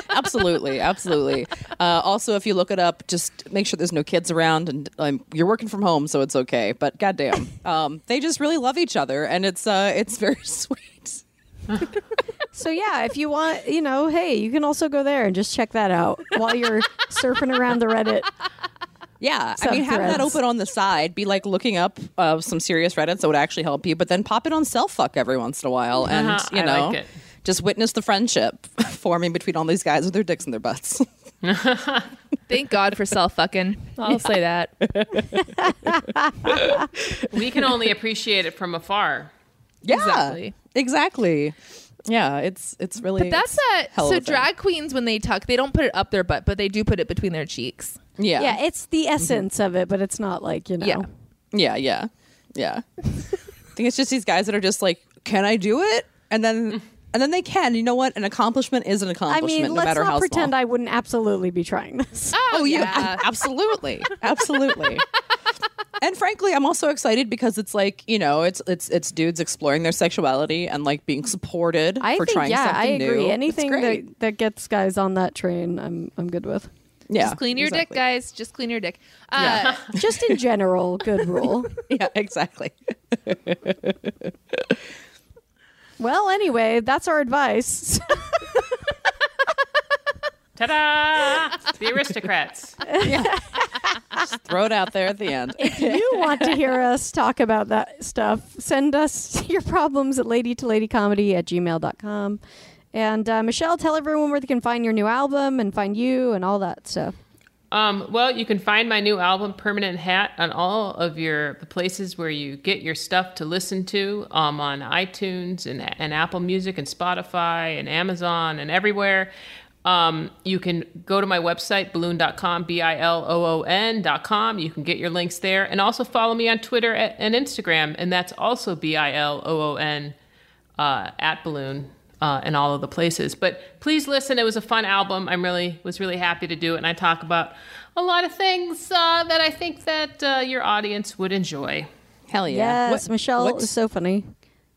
Absolutely, absolutely. Uh, also, if you look it up, just make sure there's no kids around, and um, you're working from home, so it's okay. But goddamn, um, they just really love each other, and it's uh, it's very sweet. So yeah, if you want, you know, hey, you can also go there and just check that out while you're surfing around the Reddit. Yeah, some I mean, have threads. That open on the side. Be like looking up uh, some serious Reddits that would actually help you, but then pop it on Self-Fuck every once in a while, and uh-huh. you know, like just witness the friendship forming between all these guys with their dicks in their butts. Thank God for self-fucking. I'll yeah. say that. We can only appreciate it from afar. Yeah, exactly. exactly. Yeah, it's it's really. But that's a so drag queens when they tuck, they don't put it up their butt, but they do put it between their cheeks. Yeah, yeah, it's the essence mm-hmm. of it, but it's not like, you know. Yeah, yeah, yeah. yeah. I think it's just these guys that are just like, "Can I do it?" And then, and then they can. You know what? An accomplishment is an accomplishment. I mean, no let's matter not how pretend small. I wouldn't absolutely be trying this. Oh, oh yeah, you, absolutely, absolutely. And frankly, I'm also excited because it's like, you know, it's it's it's dudes exploring their sexuality and like being supported I for think, trying yeah, something new. Yeah, I agree. New. Anything that, that gets guys on that train, I'm I'm good with. Yeah, just clean your exactly. dick, guys. Just clean your dick. Uh, yeah. Just in general, good rule. Yeah, exactly. Well, anyway, that's our advice. Ta-da! The aristocrats. Yeah. Just throw it out there at the end. If you want to hear us talk about that stuff, send us your problems at lady to lady comedy at gmail dot com. And uh, Michelle, tell everyone where they can find your new album and find you and all that stuff. Um, well, you can find my new album, Permanent Hat, on all of your the places where you get your stuff to listen to, um, on iTunes and, and Apple Music and Spotify and Amazon and everywhere. Um, you can go to my website, Biloon dot com, B I L O O N dot com. You can get your links there. And also follow me on Twitter and Instagram, and that's also B I L O O N uh, at Biloon. uh, in all of the places. But please listen. It was a fun album. I'm really was really happy to do it. And I talk about a lot of things uh, that I think that uh, your audience would enjoy. Hell yeah. Yes, what, Michelle, it was so funny.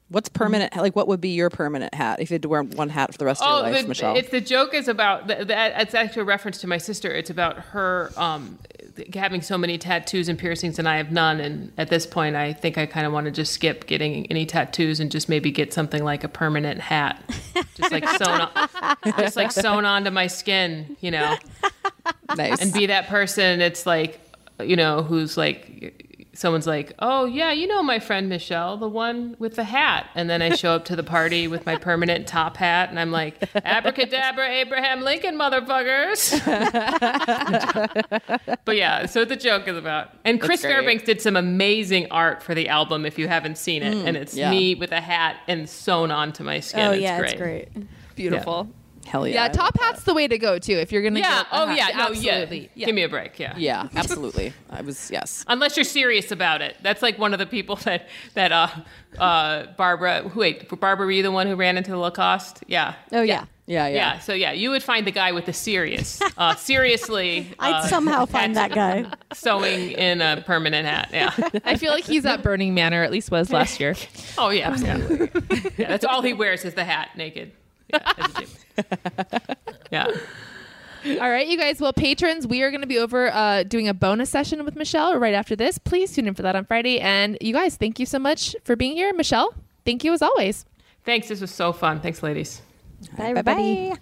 What's permanent? Like, what would be your permanent hat if you had to wear one hat for the rest of oh, your life, the, Michelle? It's the joke is about that. It's actually a reference to my sister. It's about her um, having so many tattoos and piercings, and I have none. And at this point, I think I kind of want to just skip getting any tattoos and just maybe get something like a permanent hat, just like sewn, on, just like sewn onto my skin, you know. Nice. And be that person. It's like, you know, who's like. Someone's like, oh, yeah, you know my friend Michelle, the one with the hat. And then I show up to the party with my permanent top hat, and I'm like, abracadabra, Abraham Lincoln, motherfuckers. But yeah, so the joke is about. And Chris Fairbanks did some amazing art for the album, if you haven't seen it. Mm, and it's yeah. me with a hat and sewn onto my skin. Oh, it's yeah, great. It's great. Beautiful. Yeah. Hell yeah. Yeah, top hat's the way to go, too, if you're going to yeah. get oh, yeah. No, absolutely. Yeah. Yeah. Give me a break, yeah. Yeah, absolutely. I was, yes. Unless you're serious about it. That's like one of the people that, that uh, uh, Barbara, wait, Barbara, were you the one who ran into the Lacoste? Yeah. Oh, yeah. Yeah, yeah. Yeah, yeah. So, yeah, you would find the guy with the serious, uh, seriously. I'd uh, somehow find that guy. Sewing in a permanent hat, yeah. I feel like he's at Burning Man, or at least was last year. Oh, yeah, absolutely. Yeah. Yeah, that's all he wears is the hat, naked. Yeah, yeah. All right, you guys. Well, patrons, we are going to be over uh, doing a bonus session with Michelle right after this. Please tune in for that on Friday. And you guys, thank you so much for being here. Michelle, thank you as always. Thanks. This was so fun. Thanks, ladies. Bye, right, bye.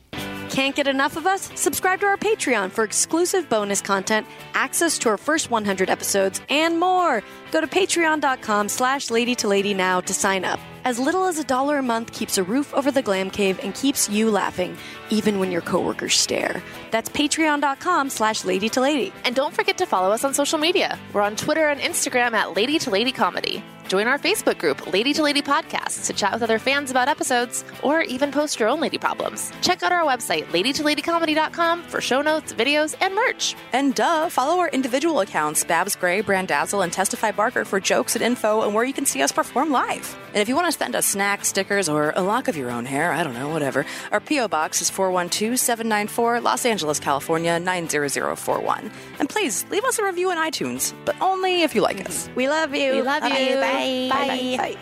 Can't get enough of us? Subscribe to our Patreon for exclusive bonus content, access to our first one hundred episodes, and more. Go to patreon.com slash lady to lady now to sign up. As little as a dollar a month keeps a roof over the glam cave and keeps you laughing, even when your coworkers stare. That's patreon.com slash lady to lady. And don't forget to follow us on social media. We're on Twitter and Instagram at Lady to Lady Comedy. Join our Facebook group, Lady to Lady Podcasts, to chat with other fans about episodes or even post your own lady problems. Check out our website, lady to lady comedy dot com, for show notes, videos, and merch. And duh, follow our individual accounts, Babs Gray, Brandazzle, and Testify Barker, for jokes and info and where you can see us perform live. And if you want to send us snacks, stickers, or a lock of your own hair, I don't know, whatever, our P O Box is four one two seven nine four, Los Angeles, California, nine zero zero four one. And please, leave us a review on iTunes, but only if you like us. We love you. We love you. Bye. Bye. Bye. Bye. Bye.